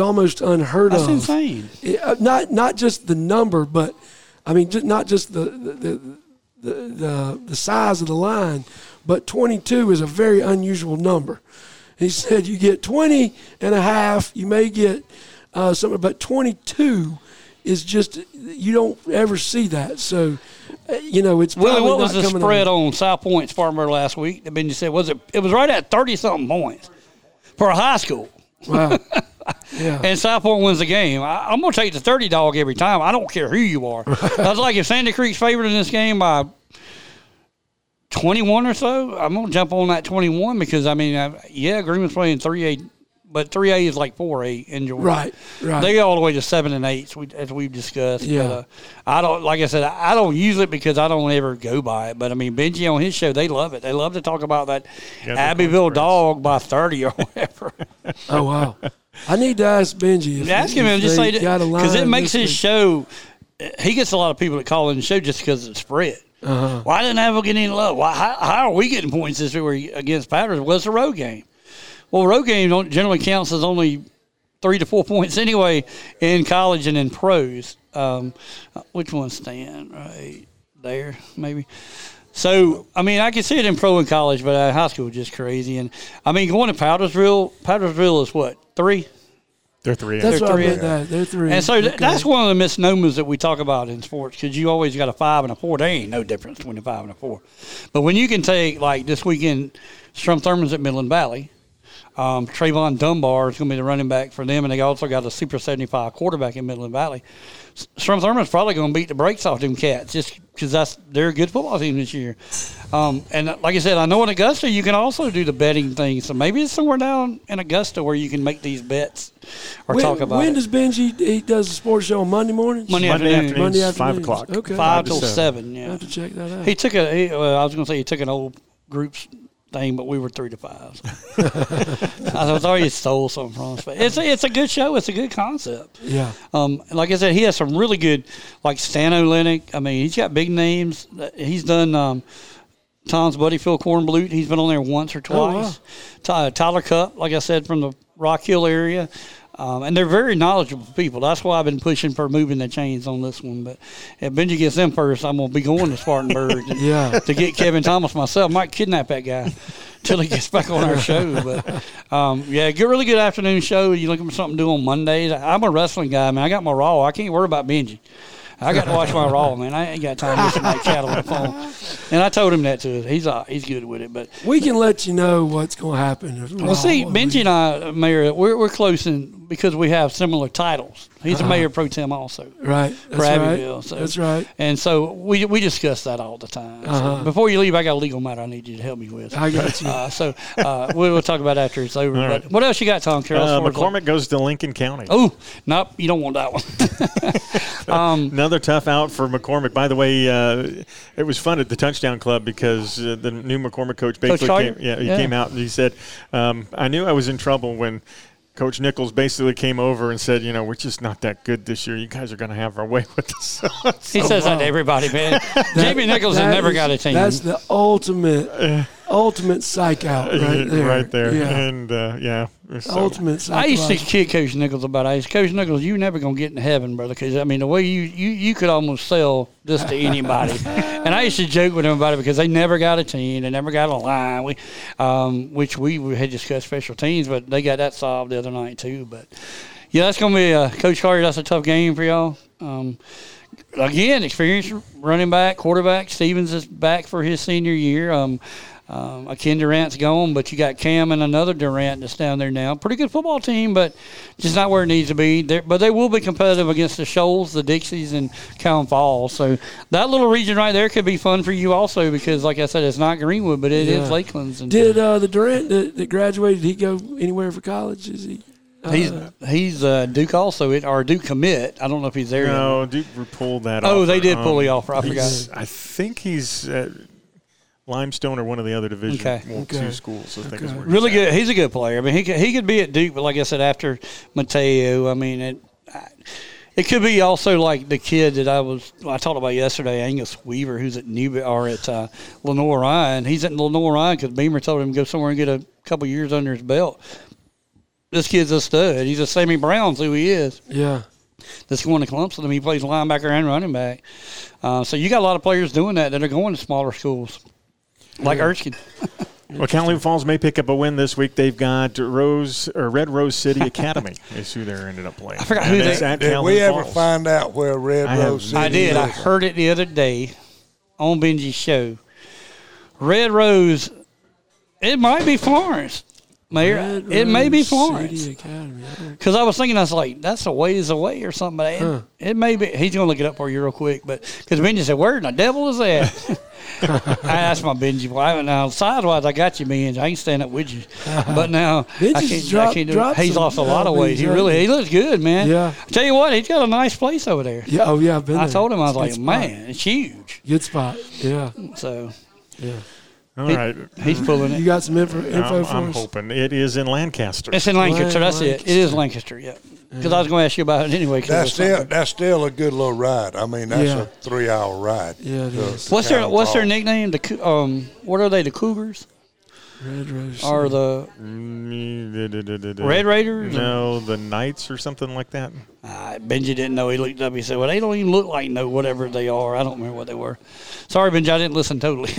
almost unheard of. That's insane. Not just the number, but I mean, not just the size of the line, but 22 is a very unusual number. He said you get 20 and a half, you may get something, but 22 is just, you don't ever see that. So, it's probably Willie, what was the spread on South Point Spartanburg last week? That Benji said, it was right at 30-something points for a high school. Wow. Yeah. And South Point wins the game. I'm going to take the 30 dog every time. I don't care who you are. That's like if Sandy Creek's favored in this game by 21 or so, I'm going to jump on that 21 because, Greenwood's playing 3A, but 3A is like 4A in Georgia. Right. They go all the way to 7 and 8, as we've discussed. Yeah. But, I don't use it because I don't ever go by it. But, Benji on his show, they love it. They love to talk about that Abbeville dog by 30 or whatever. Oh, wow. I need to ask Benji. Ask him and just say that because it makes his show. He gets a lot of people that call in the show just because it's spread. Uh-huh. Why didn't Abbeville get any love? Why? How are we getting points this year against Patterson? Well, it's a road game. Well, road game don't generally counts as only 3 to 4 points anyway in college and in pros. Which one's stand right there? Maybe. So, I can see it in pro and college, but high school is just crazy. And, going to Powdersville is what, 3? They're 3. That's what I meant that. They're 3. And so that's one of the misnomers that we talk about in sports because you always got a 5 and a 4. There ain't no difference between a 5 and a 4. But when you can take, like this weekend, Strom Thurmond's at Midland Valley. Trayvon Dunbar is going to be the running back for them, and they also got a Super 75 quarterback in Midland Valley. Strom Thurmond's probably going to beat the brakes off them cats just because they're a good football team this year. And like I said, I know in Augusta you can also do the betting thing, so maybe it's somewhere down in Augusta where you can make these bets or talk about it. When does Benji, he does a sports show on Monday mornings? Monday afternoon. 5 o'clock. Okay. 5 till 7, yeah. I have to check that out. He took an old group's thing, but we were 3 to 5. So. I was already stole something from us, but it's a good show. It's a good concept. Yeah. Like I said, he has some really good, like Stan Olenek. He's got big names. He's done. Tom's buddy Phil Kornblut. He's been on there once or twice. Oh, wow. Tyler Cupp, like I said, from the Rock Hill area. And they're very knowledgeable people. That's why I've been pushing for moving the chains on this one. But if Benji gets them first, I'm going to be going to Spartanburg to get Kevin Thomas myself. I might kidnap that guy until he gets back on our show. But, really good afternoon show. You're looking for something to do on Mondays. I'm a wrestling guy, man. I got my Raw. I can't worry about Benji. I got to watch my Raw, man. I ain't got time to listen to that cat on the phone. And I told him that too. He's good with it. But we can let you know what's going to happen. Well, see, Benji and I, Mayor, we're close in because we have similar titles. He's a mayor pro tem also. Right. That's right. So. That's right. And so we discuss that all the time. So before you leave, I got a legal matter I need you to help me with. I got you. We'll talk about it after it's over. Right. What else you got, Tom Carroll? McCormick goes to Lincoln County. Oh, nope. You don't want that one. Another tough out for McCormick. By the way, it was fun at the Touchdown Club because the new McCormick coach basically came out and he said, I knew I was in trouble when Coach Nichols basically came over and said, you know, we're just not that good this year. You guys are going to have our way with us. He says that to everybody, man. Jamie Nichols has never got a team. That's the ultimate psych out right there. Right there. Yeah. And, ultimate psych out. I used to kid Coach Nichols about it. I used to, Coach Nichols, you're never going to get into heaven, brother, because, I mean, the way you could almost sell this to anybody. And I used to joke with everybody because they never got a team. They never got a line, which we had discussed special teams, but they got that solved the other night too. But, yeah, that's going to be Coach Carter, that's a tough game for y'all. Again, experienced running back, quarterback. Stevens is back for his senior year. Akin Durant's gone, but you got Cam and another Durant that's down there now. Pretty good football team, but just not where it needs to be. But they will be competitive against the Shoals, the Dixies, and Cowan Falls. So that little region right there could be fun for you also because, like I said, it's not Greenwood, but it is Lakeland's. Did the Durant that graduated, did he go anywhere for college? Is he? He's Duke also, or Duke commit. I don't know if he's there. No, Duke pulled that off. Oh, they did pull he off. I forgot. I think he's Limestone or one of the other division two schools. I think is where really good. He's a good player. I mean, he could be at Duke, but like I said, after Mateo, I mean, it could be also like the kid that I talked about yesterday, Angus Weaver, who's at Lenore Ryan. He's at Lenore Ryan because Beamer told him to go somewhere and get a couple years under his belt. This kid's a stud. He's a Sammy Brown's who he is. Yeah. That's going to Clemson. He plays linebacker and running back. So you got a lot of players doing that are going to smaller schools, like Erskine. Well, Calhoun Falls may pick up a win this week. They've got Red Rose City Academy is who they're ended up playing. I forgot who they are. Did we ever find out where Red Rose City is? I did. I heard it the other day on Benji's show. Red Rose, it might be Florence. Mayor, it may be Florence. Because I was thinking, I was like, that's a ways away or something. But it may be. He's going to look it up for you real quick. Because Benji said, where in the devil is that? That's my Benji. Now, size-wise, I got you, Benji. I ain't standing up with you. But now, I can't do it. He's lost a lot of weight. He looks good, man. Yeah. I tell you what, he's got a nice place over there. Yeah. Oh, yeah, I've been there. I told him, I was like, man, it's huge. Good spot, yeah. So, yeah. All right. He's pulling it. You got some info for us? I'm hoping. It is in Lancaster. It's in Lancaster. That's it. It is Lancaster, yeah. Because I was going to ask you about it anyway. That's still a good little ride. I mean, that's a 3-hour ride. Yeah, it is. What's their nickname? What are they, the Cougars? Red Raiders. Or the Red Raiders? No, the Knights or something like that. Benji didn't know. He looked up. He said, well, they don't even look like whatever they are. I don't remember what they were. Sorry, Benji, I didn't listen totally.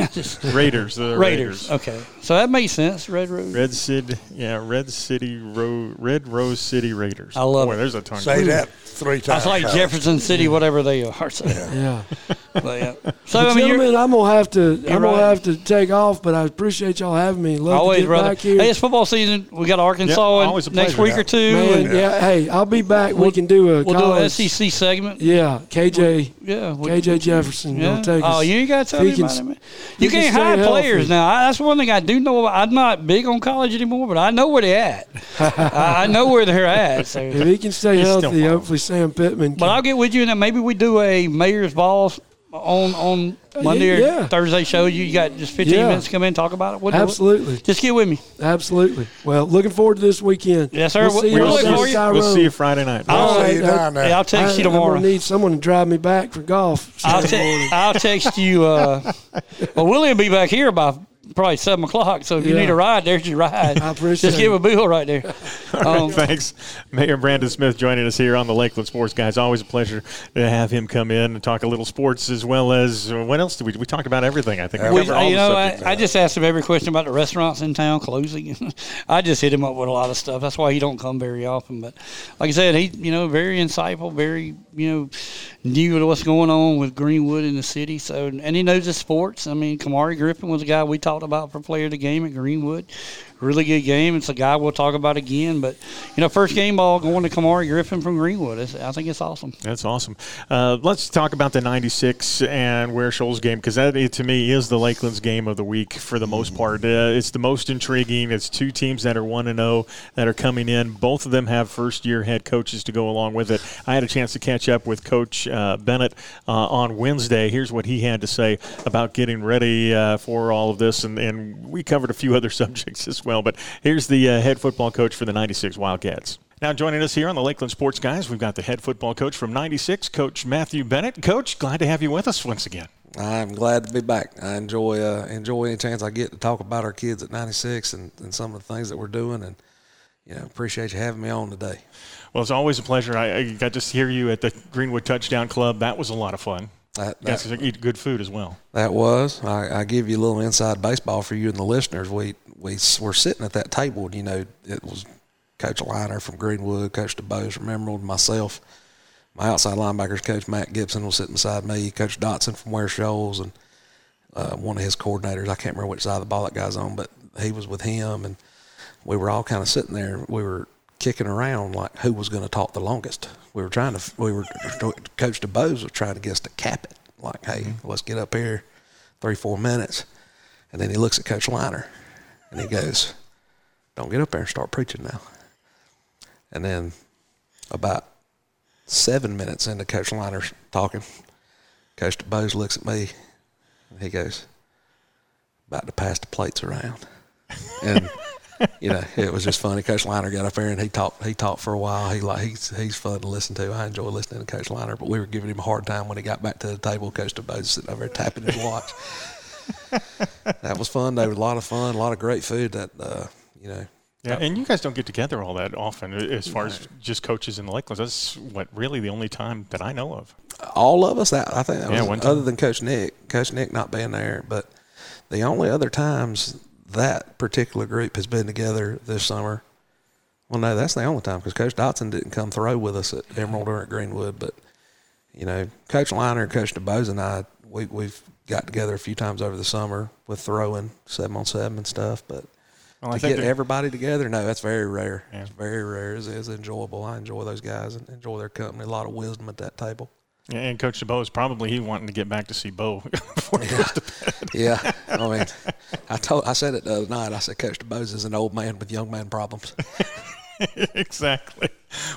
Raiders. Okay. So that makes sense, Red Rose. Red Rose City Raiders. I love it. Boy, there's a ton of Say that three times. That's like Jefferson City, whatever they are. So. Yeah. So, I mean, gentlemen, I'm going to have to take off, but I appreciate y'all having me. Love always, to get brother. Back here. Hey, it's football season. We got Arkansas next week or two. Man, hey, I'll be back. We can do a do an SEC segment. Yeah, KJ. KJ Jefferson. Yeah. Take us. Oh, you ain't got to tell anybody, man. You can't hide players now. That's one thing I do know. I'm not big on college anymore, but I know where they're at. I know where they're at. So. If he can stay healthy, hopefully Sam Pittman can. But I'll get with you, and then maybe we do a Mayor's Balls on Monday or Thursday show. You got just 15 minutes to come in and talk about it. Absolutely. Just get with me. Absolutely. Well, looking forward to this weekend. Yes, sir. We'll see you Friday night. I'll see you down there. I'll text you tomorrow. I'm going to need someone to drive me back for golf. I'll text you. Well, Willie will be back here by probably 7 o'clock, so if you need a ride, there's your ride. I appreciate it. Just give a bill right there. All right, thanks. Mayor Brandon Smith joining us here on the Lakeland Sports Guys. Always a pleasure to have him come in and talk a little sports as well as what else did we do? We talked about everything, I think. I just asked him every question about the restaurants in town closing. I just hit him up with a lot of stuff. That's why he don't come very often. But like I said, he, very insightful, very, knew what's going on with Greenwood in the city. So, and he knows his sports. I mean, Kamari Griffin was a guy we talked about for player of the game at Greenwood. Really good game. It's a guy we'll talk about again. But, first game ball going to Kamari Griffin from Greenwood. I think it's awesome. That's awesome. Let's talk about the 96 and Ware Shoals game, because that, to me, is the Lakeland's game of the week for the most part. It's the most intriguing. It's two teams that are 1-0 that are coming in. Both of them have first-year head coaches to go along with it. I had a chance to catch up with Coach Bennett on Wednesday. Here's what he had to say about getting ready for all of this, and we covered a few other subjects as well. But here's the head football coach for the 96 Wildcats. Now joining us here on the Lakeland Sports Guys, we've got the head football coach from 96, Coach Matthew Bennett. Coach, glad to have you with us once again. I'm glad to be back. I enjoy any chance I get to talk about our kids at 96 and some of the things that we're doing, and appreciate you having me on today. Well, it's always a pleasure. I got to hear you at the Greenwood Touchdown Club. That was a lot of fun. That's eat good food as well. That was. I give you a little inside baseball for you and the listeners. We were sitting at that table, and, it was Coach Liner from Greenwood, Coach DeBose from Emerald, myself. My outside linebackers, Coach Matt Gibson, was sitting beside me, Coach Dotson from Ware Shoals, and one of his coordinators. I can't remember which side of the ball that guy's on, but he was with him, and we were all kind of sitting there. We were kicking around like who was going to talk the longest. Coach DeBose was trying to get us to cap it. Like, hey, let's get up here 3-4 minutes. And then he looks at Coach Liner and he goes, don't get up there and start preaching now. And then about 7 minutes into Coach Liner's talking, Coach DeBose looks at me and he goes, about to pass the plates around. And it was just funny. Coach Liner got up there and he talked for a while. He's fun to listen to. I enjoy listening to Coach Liner, but we were giving him a hard time when he got back to the table. Coach DeBose was sitting over there tapping his watch. That was fun. They were a lot of fun, a lot of great food. That Yeah, and you guys don't get together all that often as far as just coaches in the Lakelands. That's really the only time that I know of. All of us, I think that was one time. Other than Coach Nick. Coach Nick not being there, but the only other times that particular group has been together this summer. Well, no, that's the only time, because Coach Dotson didn't come throw with us at Emerald or at Greenwood. But, Coach Liner and Coach DeBose and I, we've got together a few times over the summer with throwing 7-on-7 and stuff. But to get everybody together, no, that's very rare. Yeah. It's very rare. It's enjoyable. I enjoy those guys and enjoy their company. A lot of wisdom at that table. Yeah, and Coach DeBose is probably wanting to get back to see Bo before he goes to bed. Yeah, I mean, I said it the other night. I said Coach DeBose is an old man with young man problems. Exactly.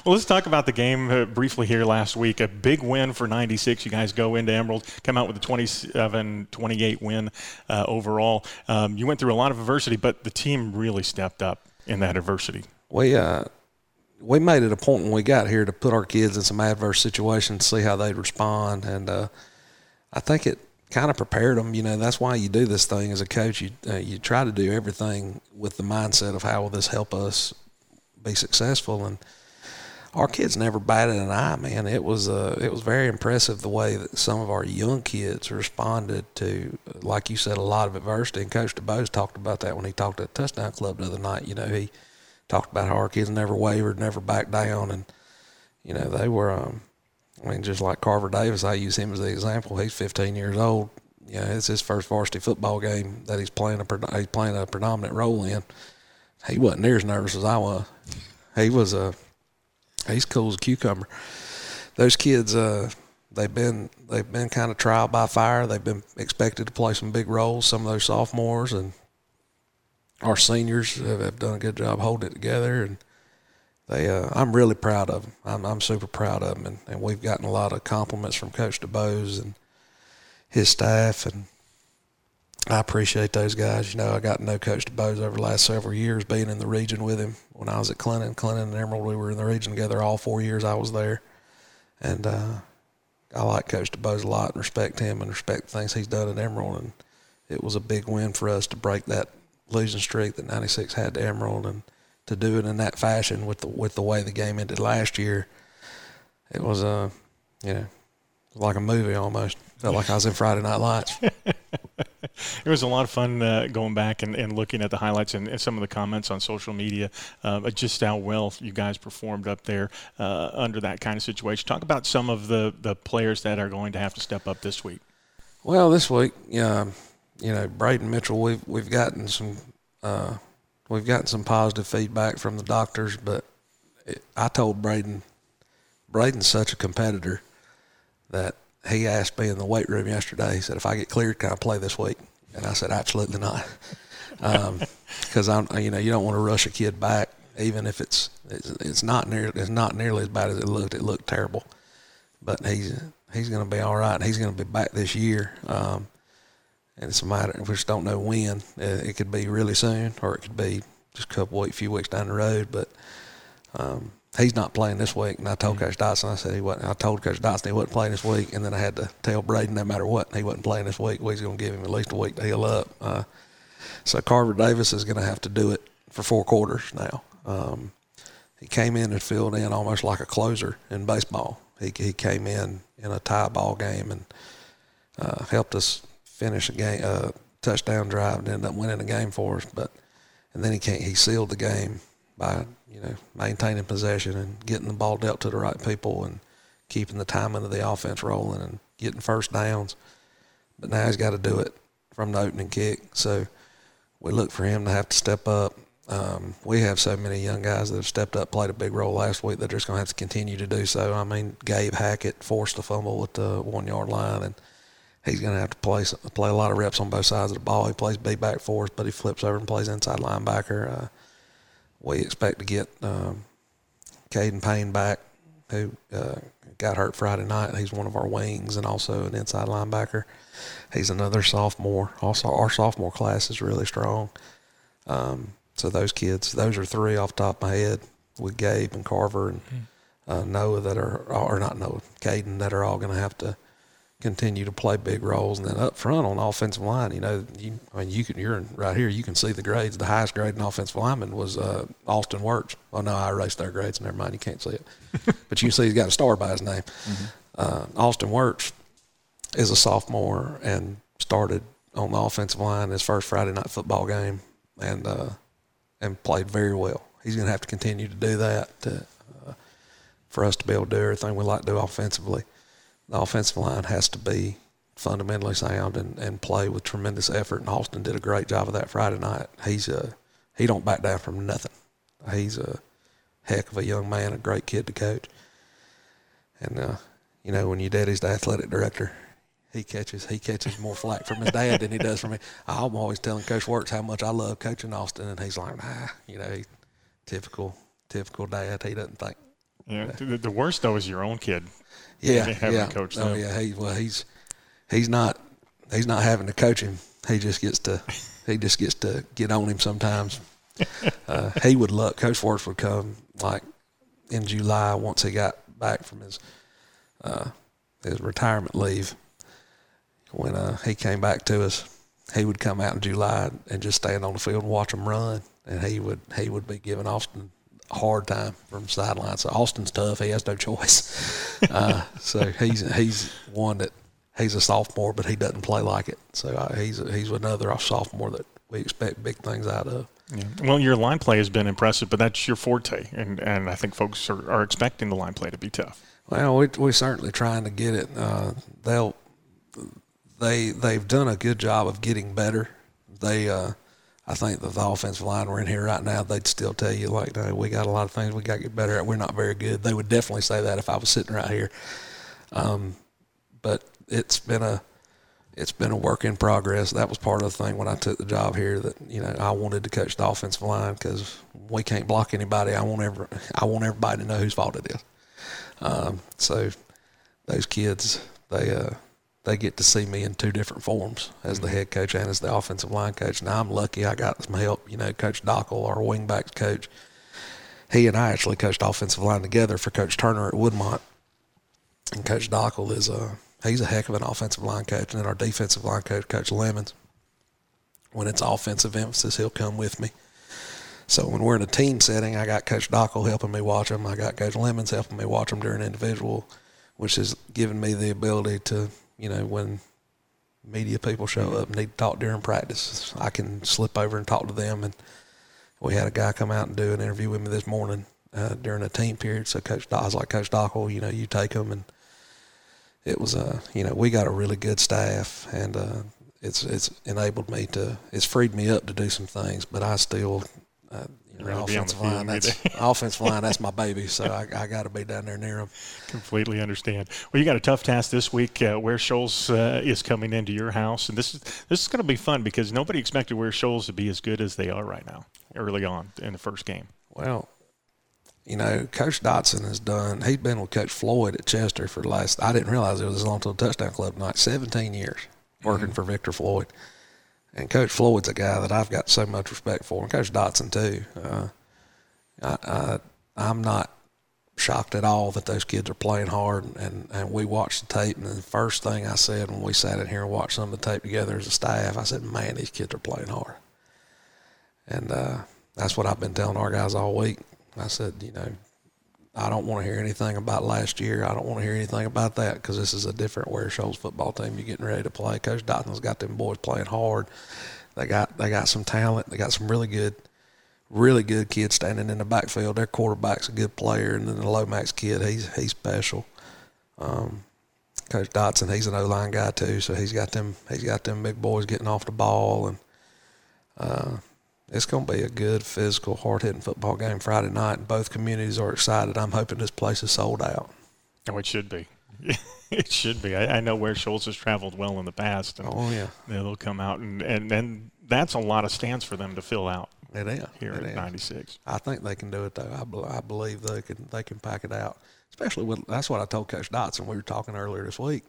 Well, let's talk about the game briefly here last week. A big win for 96. You guys go into Emerald, come out with a 27-28 win overall. You went through a lot of adversity, but the team really stepped up in that adversity. We made it a point when we got here to put our kids in some adverse situations, see how they'd respond. And I think it kind of prepared them. That's why you do this thing as a coach. You try to do everything with the mindset of how will this help us be successful. And our kids never batted an eye, man. It was very impressive the way that some of our young kids responded to, like you said, a lot of adversity. And Coach DeBose talked about that when he talked at Touchdown Club the other night. He talked about how our kids never wavered, never backed down. And, they were, just like Carver Davis, I use him as the example. He's 15 years old. It's his first varsity football game that he's playing a predominant role in. He wasn't near as nervous as I was. He's cool as a cucumber. Those kids, they've been kind of trial by fire. They've been expected to play some big roles, some of those sophomores, and our seniors have done a good job holding it together, and I'm really proud of them. I'm super proud of them, and we've gotten a lot of compliments from Coach DeBose and his staff, and I appreciate those guys. I got to know Coach DeBose over the last several years, being in the region with him. When I was at Clinton and Emerald, we were in the region together all 4 years I was there, and I like Coach DeBose a lot and respect him and respect the things he's done at Emerald, and it was a big win for us to break that losing streak that 96 had to Emerald, and to do it in that fashion with the way the game ended last year, it was like a movie almost. Felt like I was in Friday Night Lights. It was a lot of fun going back and looking at the highlights and some of the comments on social media, just how well you guys performed up there under that kind of situation. Talk about some of the players that are going to have to step up this week. Well, this week, Braden Mitchell, we've gotten some positive feedback from the doctors, but I told Braden's such a competitor that he asked me in the weight room yesterday. He said, "If I get cleared, can I play this week?" And I said, "Absolutely not," because you don't want to rush a kid back, even if it's not nearly as bad as it looked. It looked terrible, but he's going to be all right. He's going to be back this year, and it's a matter. We just don't know when. It could be really soon, or it could be just a few weeks down the road. But he's not playing this week, and I told Coach Dotson, I told Coach Dotson he wasn't playing this week, and then I had to tell Braden no matter what, he wasn't playing this week. We was going to give him at least a week to heal up. So Carver Davis is going to have to do it for four quarters now. He came in and filled in almost like a closer in baseball. He came in a tie ball game and helped us finish a game, touchdown drive, and ended up winning the game for us. But then he sealed the game by maintaining possession and getting the ball dealt to the right people and keeping the timing of the offense rolling and getting first downs. But now he's got to do it from the opening kick. So we look for him to have to step up. We have so many young guys that have stepped up, played a big role last week, that they're just going to have to continue to do so. I mean, Gabe Hackett forced a fumble at the 1-yard line, and he's going to have to play a lot of reps on both sides of the ball. He plays B-back for us, but he flips over and plays inside linebacker. We expect to get Caden Payne back, who got hurt Friday night. He's one of our wings and also an inside linebacker. He's another sophomore. Also, our sophomore class is really strong. So those kids, those are three off the top of my head, with Gabe and Carver and Noah that are – or not Noah, Caden, that are all going to have to continue to play big roles. And then up front on the offensive line, you're right here. You can see the grades. The highest grade in offensive lineman was Austin Wirtz. Oh, no, I erased their grades. Never mind, you can't see it. But you can see he's got a star by his name. Mm-hmm. Austin Wirtz is a sophomore and started on the offensive line his first Friday night football game and played very well. He's going to have to continue to do that for us to be able to do everything we like to do offensively. The offensive line has to be fundamentally sound and play with tremendous effort, and Austin did a great job of that Friday night. He don't back down from nothing. He's a heck of a young man, a great kid to coach. And, when your daddy's the athletic director, he catches more flack from his dad than he does from me. I'm always telling Coach Wirtz how much I love coaching Austin, and he's like, nah, he's typical dad. He doesn't think. Yeah, the worst, though, is your own kid. Yeah. Coached him. He's not having to coach him. He just gets to get on him sometimes. He would love Coach Forrest would come like in July once he got back from his retirement leave. When he came back to us, he would come out in July and just stand on the field and watch them run, and he would be giving Austin hard time from sideline. So Austin's tough. He has no choice. So he's one that he's a sophomore, but he doesn't play like it. So he's another sophomore that we expect big things out of. Yeah. Well, your line play has been impressive, but that's your forte, and I think folks are expecting the line play to be tough. Well, we're certainly trying to get it. They've done a good job of getting better. I think that the offensive line we're in here right now, they'd still tell you, like, no, we got a lot of things we got to get better at. We're not very good. They would definitely say that if I was sitting right here. But it's been a work in progress. That was part of the thing when I took the job here that, I wanted to coach the offensive line because we can't block anybody. I want everybody to know whose fault it is. So those kids, they get to see me in two different forms as the head coach and as the offensive line coach. Now, I'm lucky I got some help. Coach Dockle, our wingbacks coach, he and I actually coached offensive line together for Coach Turner at Woodmont. And Coach Dockle he's a heck of an offensive line coach. And then our defensive line coach, Coach Lemons, when it's offensive emphasis, he'll come with me. So when we're in a team setting, I got Coach Dockle helping me watch them. I got Coach Lemons helping me watch them during individual, which has given me the ability to, you know, when media people show up and need to talk during practice, I can slip over and talk to them. And we had a guy come out and do an interview with me this morning during a team period. So Coach Dockle, I was like, Coach Dockle, you know, you take them. And it was, you know, we got a really good staff, and it's enabled me to, it's freed me up to do some things, but I still – you know, offensive line, that's my baby, so I got to be down there near them. Completely understand. Well, you got a tough task this week. Ware Shoals is coming into your house, and this is going to be fun because nobody expected Ware Shoals to be as good as they are right now early on in the first game. Well, you know, Coach Dotson has done – he's been with Coach Floyd at Chester for the last – I didn't realize it was as long until Touchdown Club tonight, 17 years working for Victor Floyd. And Coach Floyd's a guy that I've got so much respect for, and Coach Dotson too. I'm not shocked at all that those kids are playing hard, and we watched the tape, and the first thing I said when we sat in here and watched some of the tape together as a staff, I said, man, these kids are playing hard. And that's what I've been telling our guys all week. I said, you know, I don't want to hear anything about last year. I don't want to hear anything about that because this is a different Ware Shoals football team you're getting ready to play. Coach Dotson's got them boys playing hard. They got some talent. They got some really good kids standing in the backfield. Their quarterback's a good player, and then the Lomax kid, he's special. Coach Dotson, he's an O-line guy too, so he's got them big boys getting off the ball, and it's going to be a good, physical, hard-hitting football game Friday night, and both communities are excited. I'm hoping this place is sold out. Oh, it should be. It should be. I know Ware Shoals has traveled well in the past. And oh, yeah. They'll come out, and that's a lot of stands for them to fill out here at 96. I think they can do it, though. I believe they can pack it out, especially with – that's what I told Coach Dotson. We were talking earlier this week,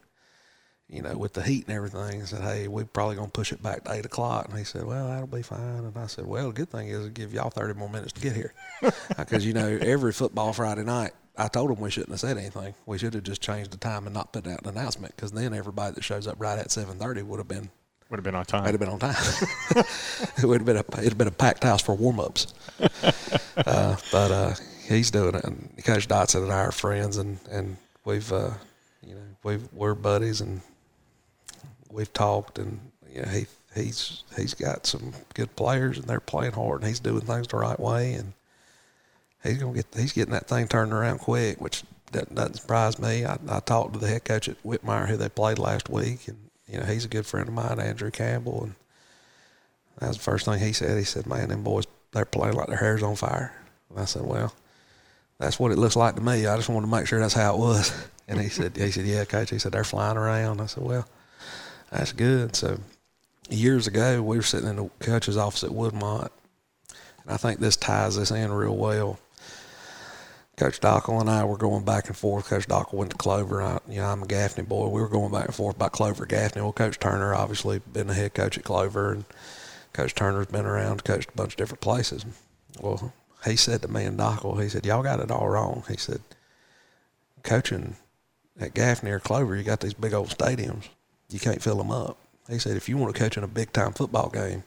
you know, with the heat and everything. I said, hey, we're probably going to push it back to 8 o'clock. And he said, well, that'll be fine. And I said, well, the good thing is it'll give y'all 30 more minutes to get here. Because, you know, every football Friday night, I told them we shouldn't have said anything. We should have just changed the time and not put out an announcement, because then everybody that shows up right at 7:30 would have been on time. They'd have been on time. It would have been a packed house for warm-ups. But he's doing it. And Coach Dotson and I are friends, and we've, you know, we're buddies, and we've talked, and you know, he's got some good players, and they're playing hard, and he's doing things the right way, and he's getting that thing turned around quick, which doesn't surprise me. I talked to the head coach at Whitmire, who they played last week, and you know, he's a good friend of mine, Andrew Campbell, and that was the first thing he said. He said, "Man, them boys, they're playing like their hair's on fire." And I said, "Well, that's what it looks like to me. I just wanted to make sure that's how it was." And he said, "Yeah, Coach." He said, "They're flying around." I said, "Well, that's good." So years ago, we were sitting in the coach's office at Woodmont, and I think this ties this in real well. Coach Dockle and I were going back and forth. Coach Dockle went to Clover. I'm a Gaffney boy. We were going back and forth about Clover, Gaffney. Well, Coach Turner obviously been the head coach at Clover, and Coach Turner's been around, coached a bunch of different places. Well, he said to me and Dockle, he said, "Y'all got it all wrong." He said, "Coaching at Gaffney or Clover, you got these big old stadiums. You can't fill them up." He said, "If you want to coach in a big-time football game,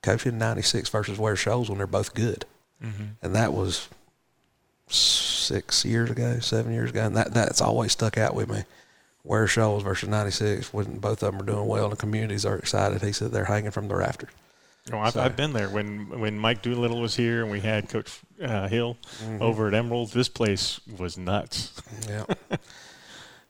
coach in 96 versus Ware Shoals when they're both good." Mm-hmm. And that was 7 years ago. And that's always stuck out with me. Ware Shoals versus 96, when both of them are doing well and the communities are excited. He said they're hanging from the rafters. Oh, I've been there when Mike Doolittle was here and we had Coach Hill over at Emerald. This place was nuts. Yeah,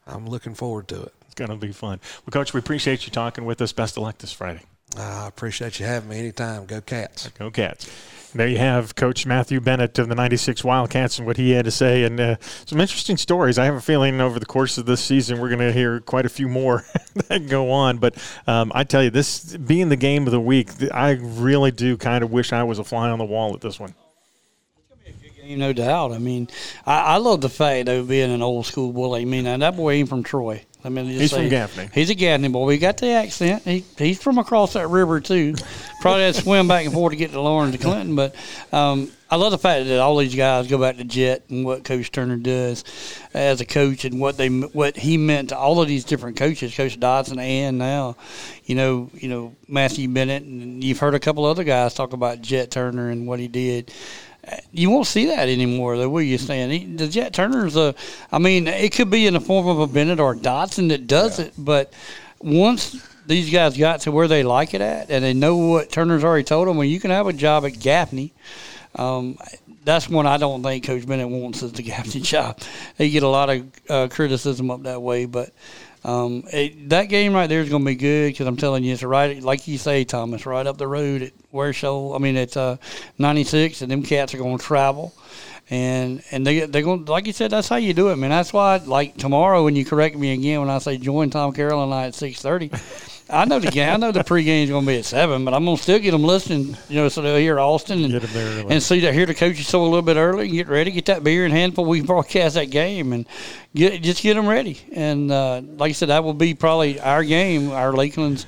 I'm looking forward to it. It's going to be fun. Well, Coach, we appreciate you talking with us. Best of luck this Friday. I appreciate you having me anytime. Go Cats. Go Cats. And there you have Coach Matthew Bennett of the 96 Wildcats and what he had to say, and some interesting stories. I have a feeling over the course of this season we're going to hear quite a few more that go on. But I tell you, this being the game of the week, I really do kind of wish I was a fly on the wall at this one. No doubt. I mean, I love the fact of being an old school bully. I mean, that boy ain't from Troy. I mean, he's from Gaffney. He's a Gaffney boy. He got the accent. He's from across that river too, Probably had to swim back and forth to get to Lawrence to Clinton. But I love the fact that all these guys go back to Jet and what Coach Turner does as a coach and what he meant to all of these different coaches, Coach Dodson and now, you know Matthew Bennett. And you've heard a couple other guys talk about Jet Turner and what he did. You won't see that anymore, though, will you, Stan? The Jet Turner's it could be in the form of a Bennett or a Dodson that does it, but once these guys got to where they like it at and they know what Turner's already told them, well, you can have a job at Gaffney. That's one I don't think Coach Bennett wants is the Gaffney job. They get a lot of criticism up that way, but that game right there is going to be good because I'm telling you, it's right, like you say, Tom, it's right up the road at Ware Shoals. I mean, it's 96, and them cats are going to travel. And they're going, like you said, that's how you do it, man. That's why, like tomorrow, when you correct me again when I say join Tom Carroll and I at 6:30, I know the pregame's going to be at 7, but I'm going to still get them listening, so they'll hear Austin and see that hear the coaches so a little bit early and get ready, get that beer in hand before we broadcast that game and just get them ready. And like I said, that will be probably our game, our Lakeland's.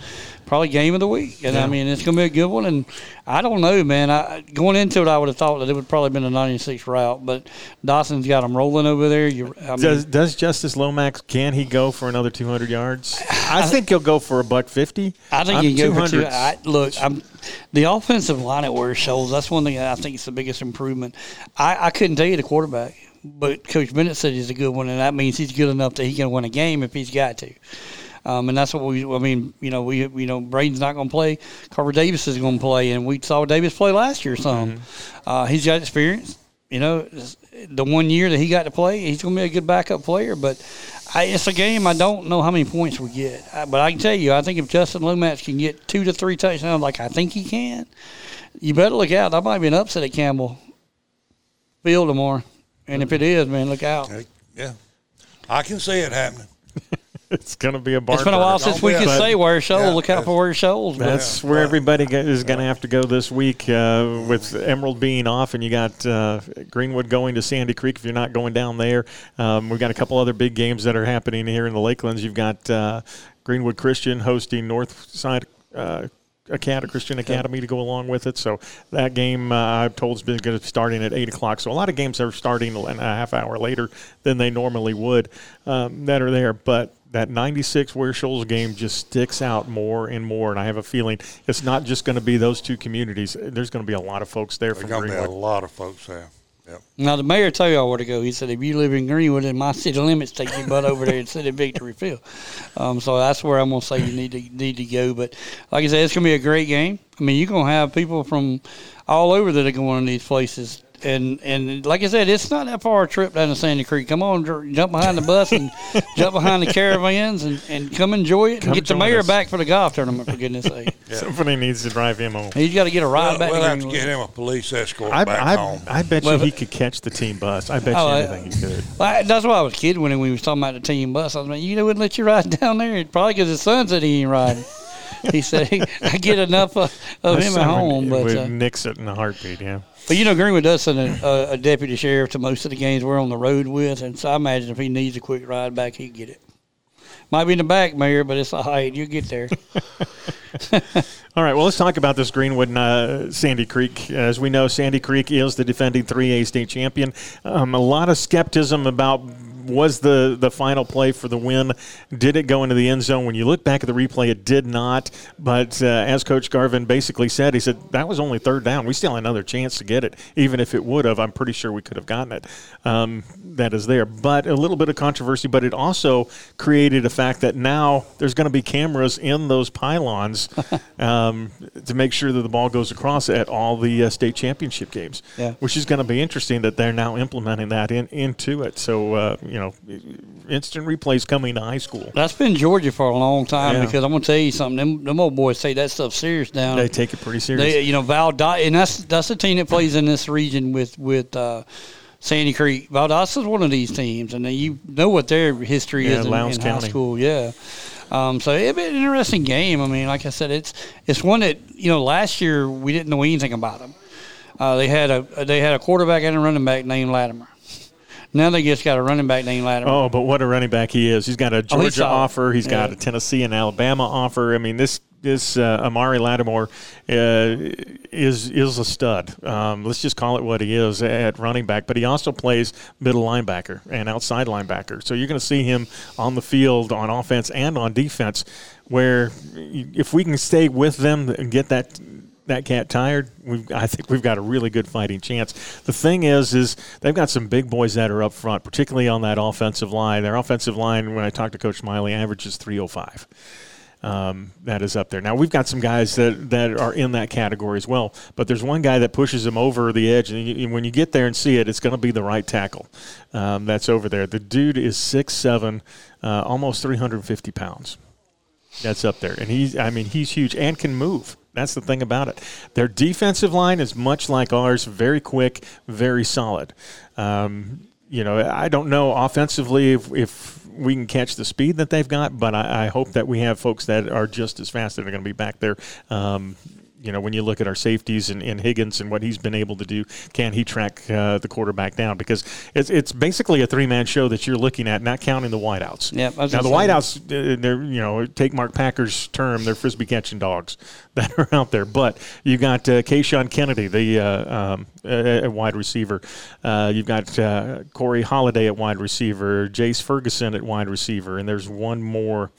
Probably game of the week. And, I mean, it's going to be a good one. And I don't know, man. Going into it, I would have thought that it would probably have been a 96 route. But Dawson's got them rolling over there. Does Justice Lomax, can he go for another 200 yards? I think he'll go for $150. I think he'll go for 200. The offensive line at Ware Shoals, that's one thing that I think is the biggest improvement. I couldn't tell you the quarterback, but Coach Bennett said he's a good one, and that means he's good enough that he can win a game if he's got to. And that's what we Braden's not going to play. Carver Davis is going to play, and we saw Davis play last year some. Mm-hmm. He's got experience. The one year that he got to play, he's going to be a good backup player. But it's a game I don't know how many points we get. But I can tell you, I think if Justin Lomax can get 2 to 3 touchdowns like I think he can, you better look out. That might be an upset at Campbell Field tomorrow. And if it is, man, look out. Yeah. I can see it happening. It's going to be a barn. It's been a while since we can say Ware Shoals. Yeah, look out for Ware Shoals. That's where everybody is going to have to go this week with Emerald being off, and you got Greenwood going to Sandy Creek if you're not going down there. We've got a couple other big games that are happening here in the Lakelands. You've got Greenwood Christian hosting Northside Christian Academy to go along with it. So that game, I'm told, has been going to be starting at 8 o'clock. So a lot of games are starting a half hour later than they normally would that are there. But that 96 Ware Shoals game just sticks out more and more, and I have a feeling it's not just going to be those two communities. There's going to be a lot of folks there from Greenwood. There's going to be a lot of folks there. Yep. Now, the mayor told y'all where to go. He said, if you live in Greenwood in my city limits, take your butt over there and sit at Victory Field. So that's where I'm going to say you need to go. But like I said, it's going to be a great game. I mean, you're going to have people from all over that are going to these places. And like I said, it's not that far a trip down to Sandy Creek. Come on, jump behind the bus and jump behind the caravans and come enjoy it. Get the mayor back for the golf tournament, for goodness sake. Somebody needs to drive him home. He's got to get a ride back. We'll have to get him a police escort back home. I bet he could catch the team bus. I bet anything he could. That's why I was kidding when we was talking about the team bus. I was like, they wouldn't let you ride down there. Probably because his son said he ain't riding. He said, I get enough of him at home. But nix it in a heartbeat, yeah. But, Greenwood does send a deputy sheriff to most of the games we're on the road with, and so I imagine if he needs a quick ride back, he'd get it. Might be in the back, Mayor, but it's all right. You'll get there. All right, well, let's talk about this Greenwood and Sandy Creek. As we know, Sandy Creek is the defending 3A state champion. A lot of skepticism about was the final play for the win. Did it go into the end zone? When you look back at the replay, it did not. But as Coach Garvin basically said, he said, that was only third down. We still had another chance to get it. Even if it would have, I'm pretty sure we could have gotten it. That is there. But a little bit of controversy, but it also created a fact that now there's going to be cameras in those pylons to make sure that the ball goes across at all the state championship games, which is going to be interesting that they're now implementing that into it. So, instant replays coming to high school. That's been Georgia for a long time because I'm going to tell you something. Them old boys take that stuff serious down. They take it pretty serious. And that's the team that plays in this region with Sandy Creek. Valdosta is one of these teams, and you know what their history is in high school. Yeah. So it'd be an interesting game. I mean, like I said, it's one that, last year we didn't know anything about them. They had a quarterback and a running back named Latimer. Now they just got a running back named Latimer. Oh, but what a running back he is. He's got a Georgia offer. He's got a Tennessee and Alabama offer. I mean, this this Amari Lattimore is a stud. Let's just call it what he is at running back. But he also plays middle linebacker and outside linebacker. So you're going to see him on the field on offense and on defense, where if we can stay with them and get that cat tired, I think we've got a really good fighting chance. The thing is they've got some big boys that are up front, particularly on that offensive line. Their offensive line, when I talked to Coach Smiley, averages 305. That is up there. Now, we've got some guys that are in that category as well, but there's one guy that pushes him over the edge, and when you get there and see it, it's going to be the right tackle that's over there. The dude is 6'7", almost 350 pounds. That's up there. And he's huge and can move. That's the thing about it. Their defensive line is much like ours, very quick, very solid. I don't know offensively if we can catch the speed that they've got, but I hope that we have folks that are just as fast that are going to be back there. When you look at our safeties and Higgins and what he's been able to do, can he track the quarterback down? Because it's basically a three-man show that you're looking at, not counting the wideouts. Yep, now, the wideouts, they're, take Mark Packer's term, they're frisbee-catching dogs that are out there. But you've got Kayshawn Kennedy, the wide receiver. You've got Corey Holliday at wide receiver, Jace Ferguson at wide receiver, and there's one more.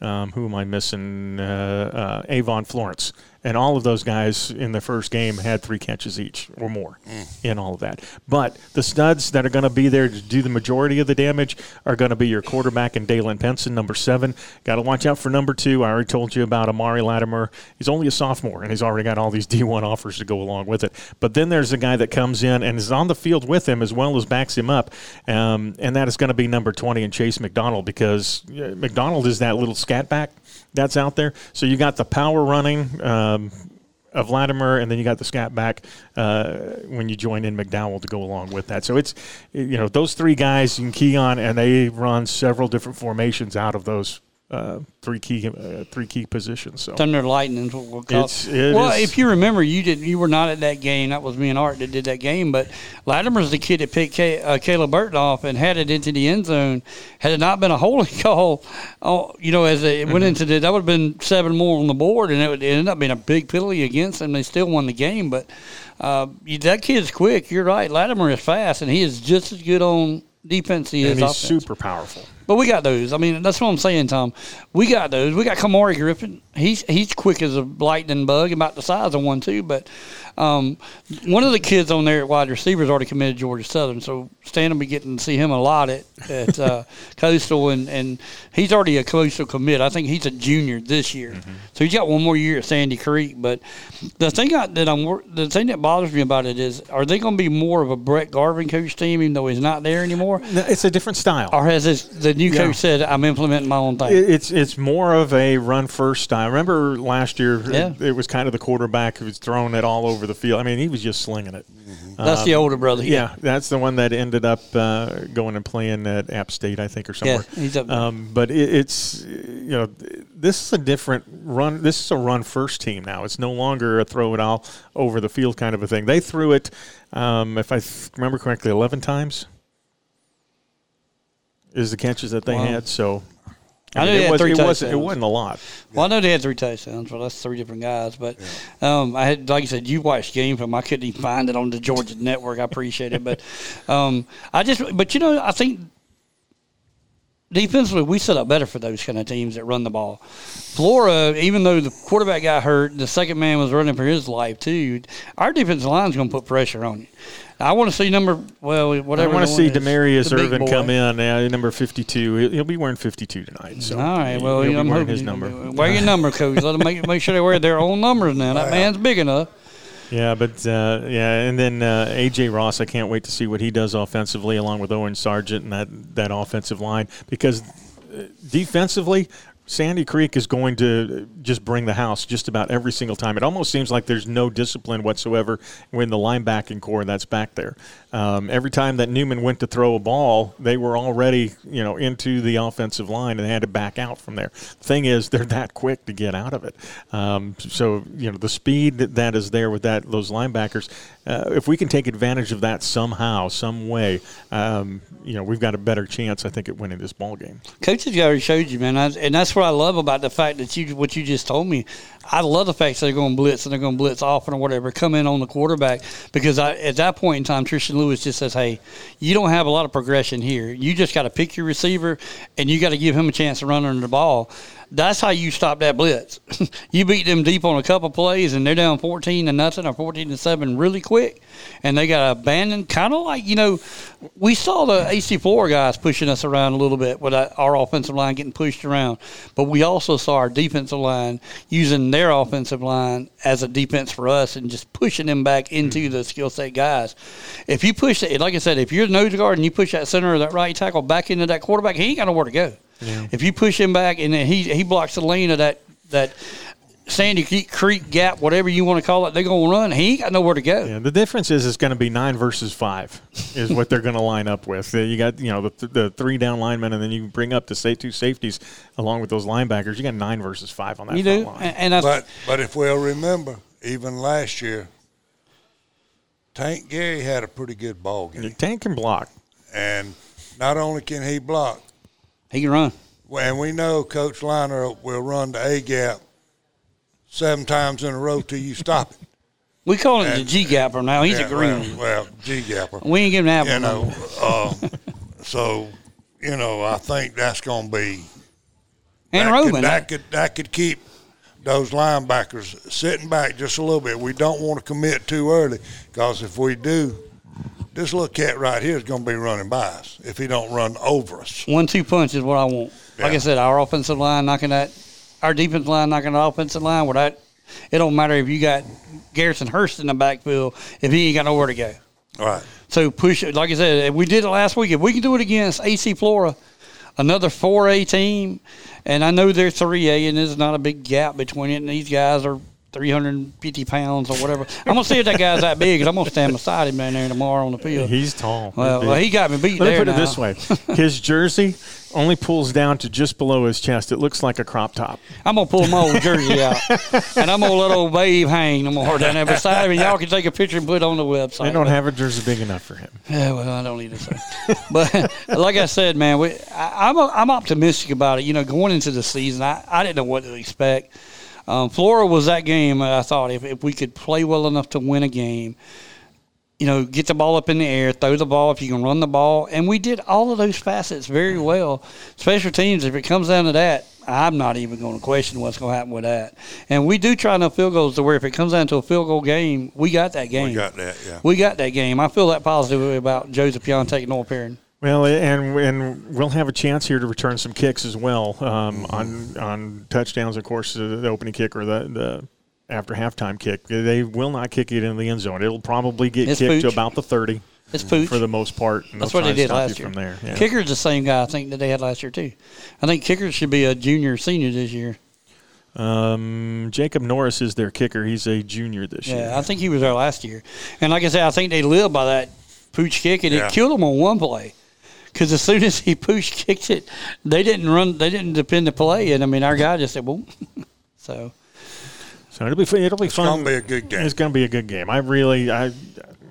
Who am I missing? Avon Florence. And all of those guys in the first game had 3 catches each or more in all of that. But the studs that are going to be there to do the majority of the damage are going to be your quarterback and Dalen Penson, number 7. Got to watch out for number 2. I already told you about Amari Lattimore. He's only a sophomore, and he's already got all these D1 offers to go along with it. But then there's a guy that comes in and is on the field with him as well as backs him up, and that is going to be number 20 and Chase McDonald, because McDonald is that little scat back that's out there. So you got the power running of Latimer, and then you got the scat back when you join in McDowell to go along with that. So it's, those 3 guys you can key on, and they run several different formations out of those 3 key positions. So thunder lightning is what we'll call it. Well, if you remember, you were not at that game. That was me and Art that did that game. But Latimer's the kid that picked Caleb Burton off and had it into the end zone. Had it not been a holding call, as it went into that would have been 7 more on the board, and it ended up being a big penalty against them. They still won the game, but that kid's quick. You're right. Latimer is fast, and he is just as good on defense he is offense. He's super powerful. But we got those. I mean, that's what I'm saying, Tom. We got those. We got Kamari Griffin. He's quick as a lightning bug, about the size of one, too. But one of the kids on there at wide receivers already committed Georgia Southern, so Stan will be getting to see him a lot at Coastal, and he's already a Coastal commit. I think he's a junior this year. Mm-hmm. So he's got one more year at Sandy Creek. But the thing that bothers me about it is, are they going to be more of a Brett Garvin coach team, even though he's not there anymore? It's a different style. Or has the new coach said, I'm implementing my own thing? It's more of a run-first style. I remember last year, it was kind of the quarterback who was throwing it all over the field. I mean, he was just slinging it. Mm-hmm. That's the older brother. Yeah, that's the one that ended up going and playing at App State, I think, or somewhere. Yeah, he's up there. But this is a different run. This is a run-first team now. It's no longer a throw-it-all over the field kind of a thing. They threw it, if I remember correctly, 11 times is the catches that they had, so – it wasn't a lot. Well, I know they had 3 touchdowns. Well, that's 3 different guys. But I had, like you said, you watched game film. I couldn't even find it on the Georgia Network. I appreciate it, but I think defensively we set up better for those kind of teams that run the ball. Flora, even though the quarterback got hurt, the second man was running for his life too. Our defensive line's going to put pressure on you. I want to see I want to see Demarius Irvin come in, number 52. He'll be wearing 52 tonight. So all right, well, I'm hoping his number. Wear your number, coach. Let them make sure they wear their own numbers now. That man's big enough. Yeah, but and then A.J. Ross, I can't wait to see what he does offensively, along with Owen Sargent and that offensive line, because defensively, Sandy Creek is going to just bring the house just about every single time. It almost seems like there's no discipline whatsoever in the linebacking corps that's back there. Every time that Newman went to throw a ball, they were already, into the offensive line and had to back out from there. The thing is, they're that quick to get out of it. The speed that is there with those linebackers, if we can take advantage of that somehow, some way, we've got a better chance, I think, at winning this ball game. Coach has already showed you, man, and that's what I love about the fact that what you just told me. I love the fact that they're going to blitz and they're going to blitz often or whatever, come in on the quarterback, because at that point in time, Tristan Lewis just says, hey, you don't have a lot of progression here. You just got to pick your receiver, and you got to give him a chance to run under the ball. That's how you stop that blitz. You beat them deep on a couple plays, and they're down 14-0 or 14-7 really quick, and they got abandoned, kind of like, we saw the AC Florida guys pushing us around a little bit with our offensive line getting pushed around, but we also saw our defensive line using their offensive line as a defense for us and just pushing them back into the skill set guys. If you push it, like I said, if you're the nose guard and you push that center or that right tackle back into that quarterback, he ain't got nowhere to go. Yeah. If you push him back and then he blocks the lane of that Sandy Creek gap, whatever you want to call it, they're going to run. He ain't got nowhere to go. Yeah, the difference is it's going to be 9 versus 5 is what they're going to line up with. You got, the three down linemen, and then you bring up the two safeties along with those linebackers. You got 9 versus 5 on that front line. But if we'll remember, even last year, Tank Gary had a pretty good ball game. Tank can block. And not only can he block, he can run. And we know Coach Liner will run the A-gap 7 times in a row till you stop it. We call him the G-gapper now. He's a green. Well, G-gapper. We ain't giving him apple. I think that's going to be. And Roman. That could keep those linebackers sitting back just a little bit. We don't want to commit too early, because if we do, this little cat right here is going to be running by us if he don't run over us. 1-2 punch is what I want. Yeah. Like I said, our offensive line knocking that, our defensive line knocking the offensive line. It don't matter if you got Garrison Hurst in the backfield if he ain't got nowhere to go. All right. So push it. Like I said, we did it last week. If we can do it against AC Flora, another 4A team, and I know they're 3A and there's not a big gap between it, and these guys are 350 pounds or whatever. I'm going to see if that guy's that big, because I'm going to stand beside him down there tomorrow on the field. He's tall. Well, he got me beat there now. Let me put it this way. His jersey only pulls down to just below his chest. It looks like a crop top. I'm going to pull my old jersey out, and I'm going to let old Babe hang no more down there beside him, and y'all can take a picture and put it on the website. They don't have a jersey big enough for him. Yeah, well, I don't need to say. But like I said, man, I'm optimistic about it. Going into the season, I didn't know what to expect. Florida was that game. I thought if we could play well enough to win a game, get the ball up in the air, throw the ball if you can run the ball. And we did all of those facets very well. Special teams, if it comes down to that, I'm not even going to question what's going to happen with that. And we do try enough field goals to where if it comes down to a field goal game, we got that game. We got that, yeah. We got that game. I feel that positively about Joseph Piontek and North Perrin. Well, and we'll have a chance here to return some kicks as well on touchdowns, of course, the opening kick or the after halftime kick. They will not kick it in the end zone. It'll probably get kicked to about the 30. It's pooch. For the most part. That's what they did last year. From there. Yeah. Kicker's the same guy, I think, that they had last year, too. I think kicker should be a junior or senior this year. Jacob Norris is their kicker. He's a junior this year. Yeah, I think he was there last year. And like I said, I think they live by that pooch kick, and it killed them on one play. Because as soon as he kicked it, they didn't run. They didn't defend the play, and our guy just said, "Boom." So it'll be fun. It's gonna be a good game. It's gonna be a good game.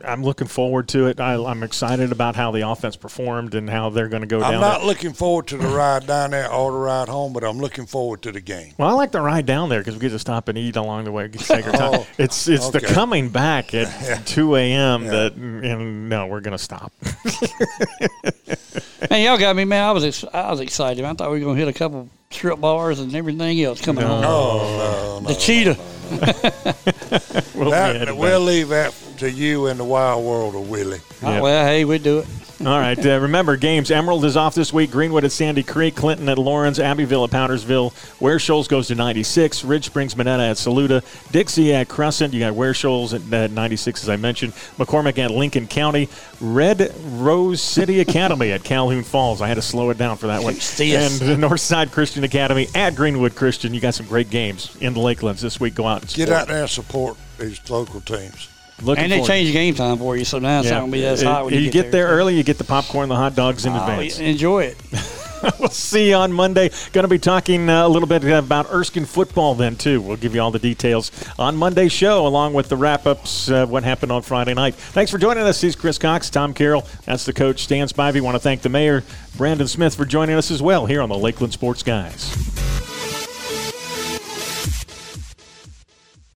I'm looking forward to it. I'm excited about how the offense performed and how they're going to go down. I'm not looking forward to the ride down there or the ride home, but I'm looking forward to the game. Well, I like the ride down there because we get to stop and eat along the way. Take our time. It's okay. The coming back at 2 a.m. that, no, we're going to stop. Hey, y'all got me, man. I was excited. I thought we were going to hit a couple strip bars and everything else coming home. No, the cheetah. We'll leave that to you in the wild world of Willie. Yep. Well, hey, we do it. All right. Remember, games. Emerald is off this week. Greenwood at Sandy Creek. Clinton at Lawrence. Abbeville at Powdersville. Ware Shoals goes to 96. Ridge Springs Minetta at Saluda. Dixie at Crescent. You got Ware Shoals at 96, as I mentioned. McCormick at Lincoln County. Red Rose City Academy at Calhoun Falls. I had to slow it down for that one. And the Northside Christian Academy at Greenwood Christian. You got some great games in the Lakelands this week. Go out and support. Get out there and support these local teams. And they change game time for you, so now it's not going to be as hot when you get there. You get there early, you get the popcorn, the hot dogs in advance. Enjoy it. We'll see you on Monday. Going to be talking a little bit about Erskine football then, too. We'll give you all the details on Monday's show, along with the wrap-ups of what happened on Friday night. Thanks for joining us. He's Chris Cox, Tom Carroll. That's the coach, Dan Spivey. Want to thank the mayor, Brandon Smith, for joining us as well here on the Lakeland Sports Guys.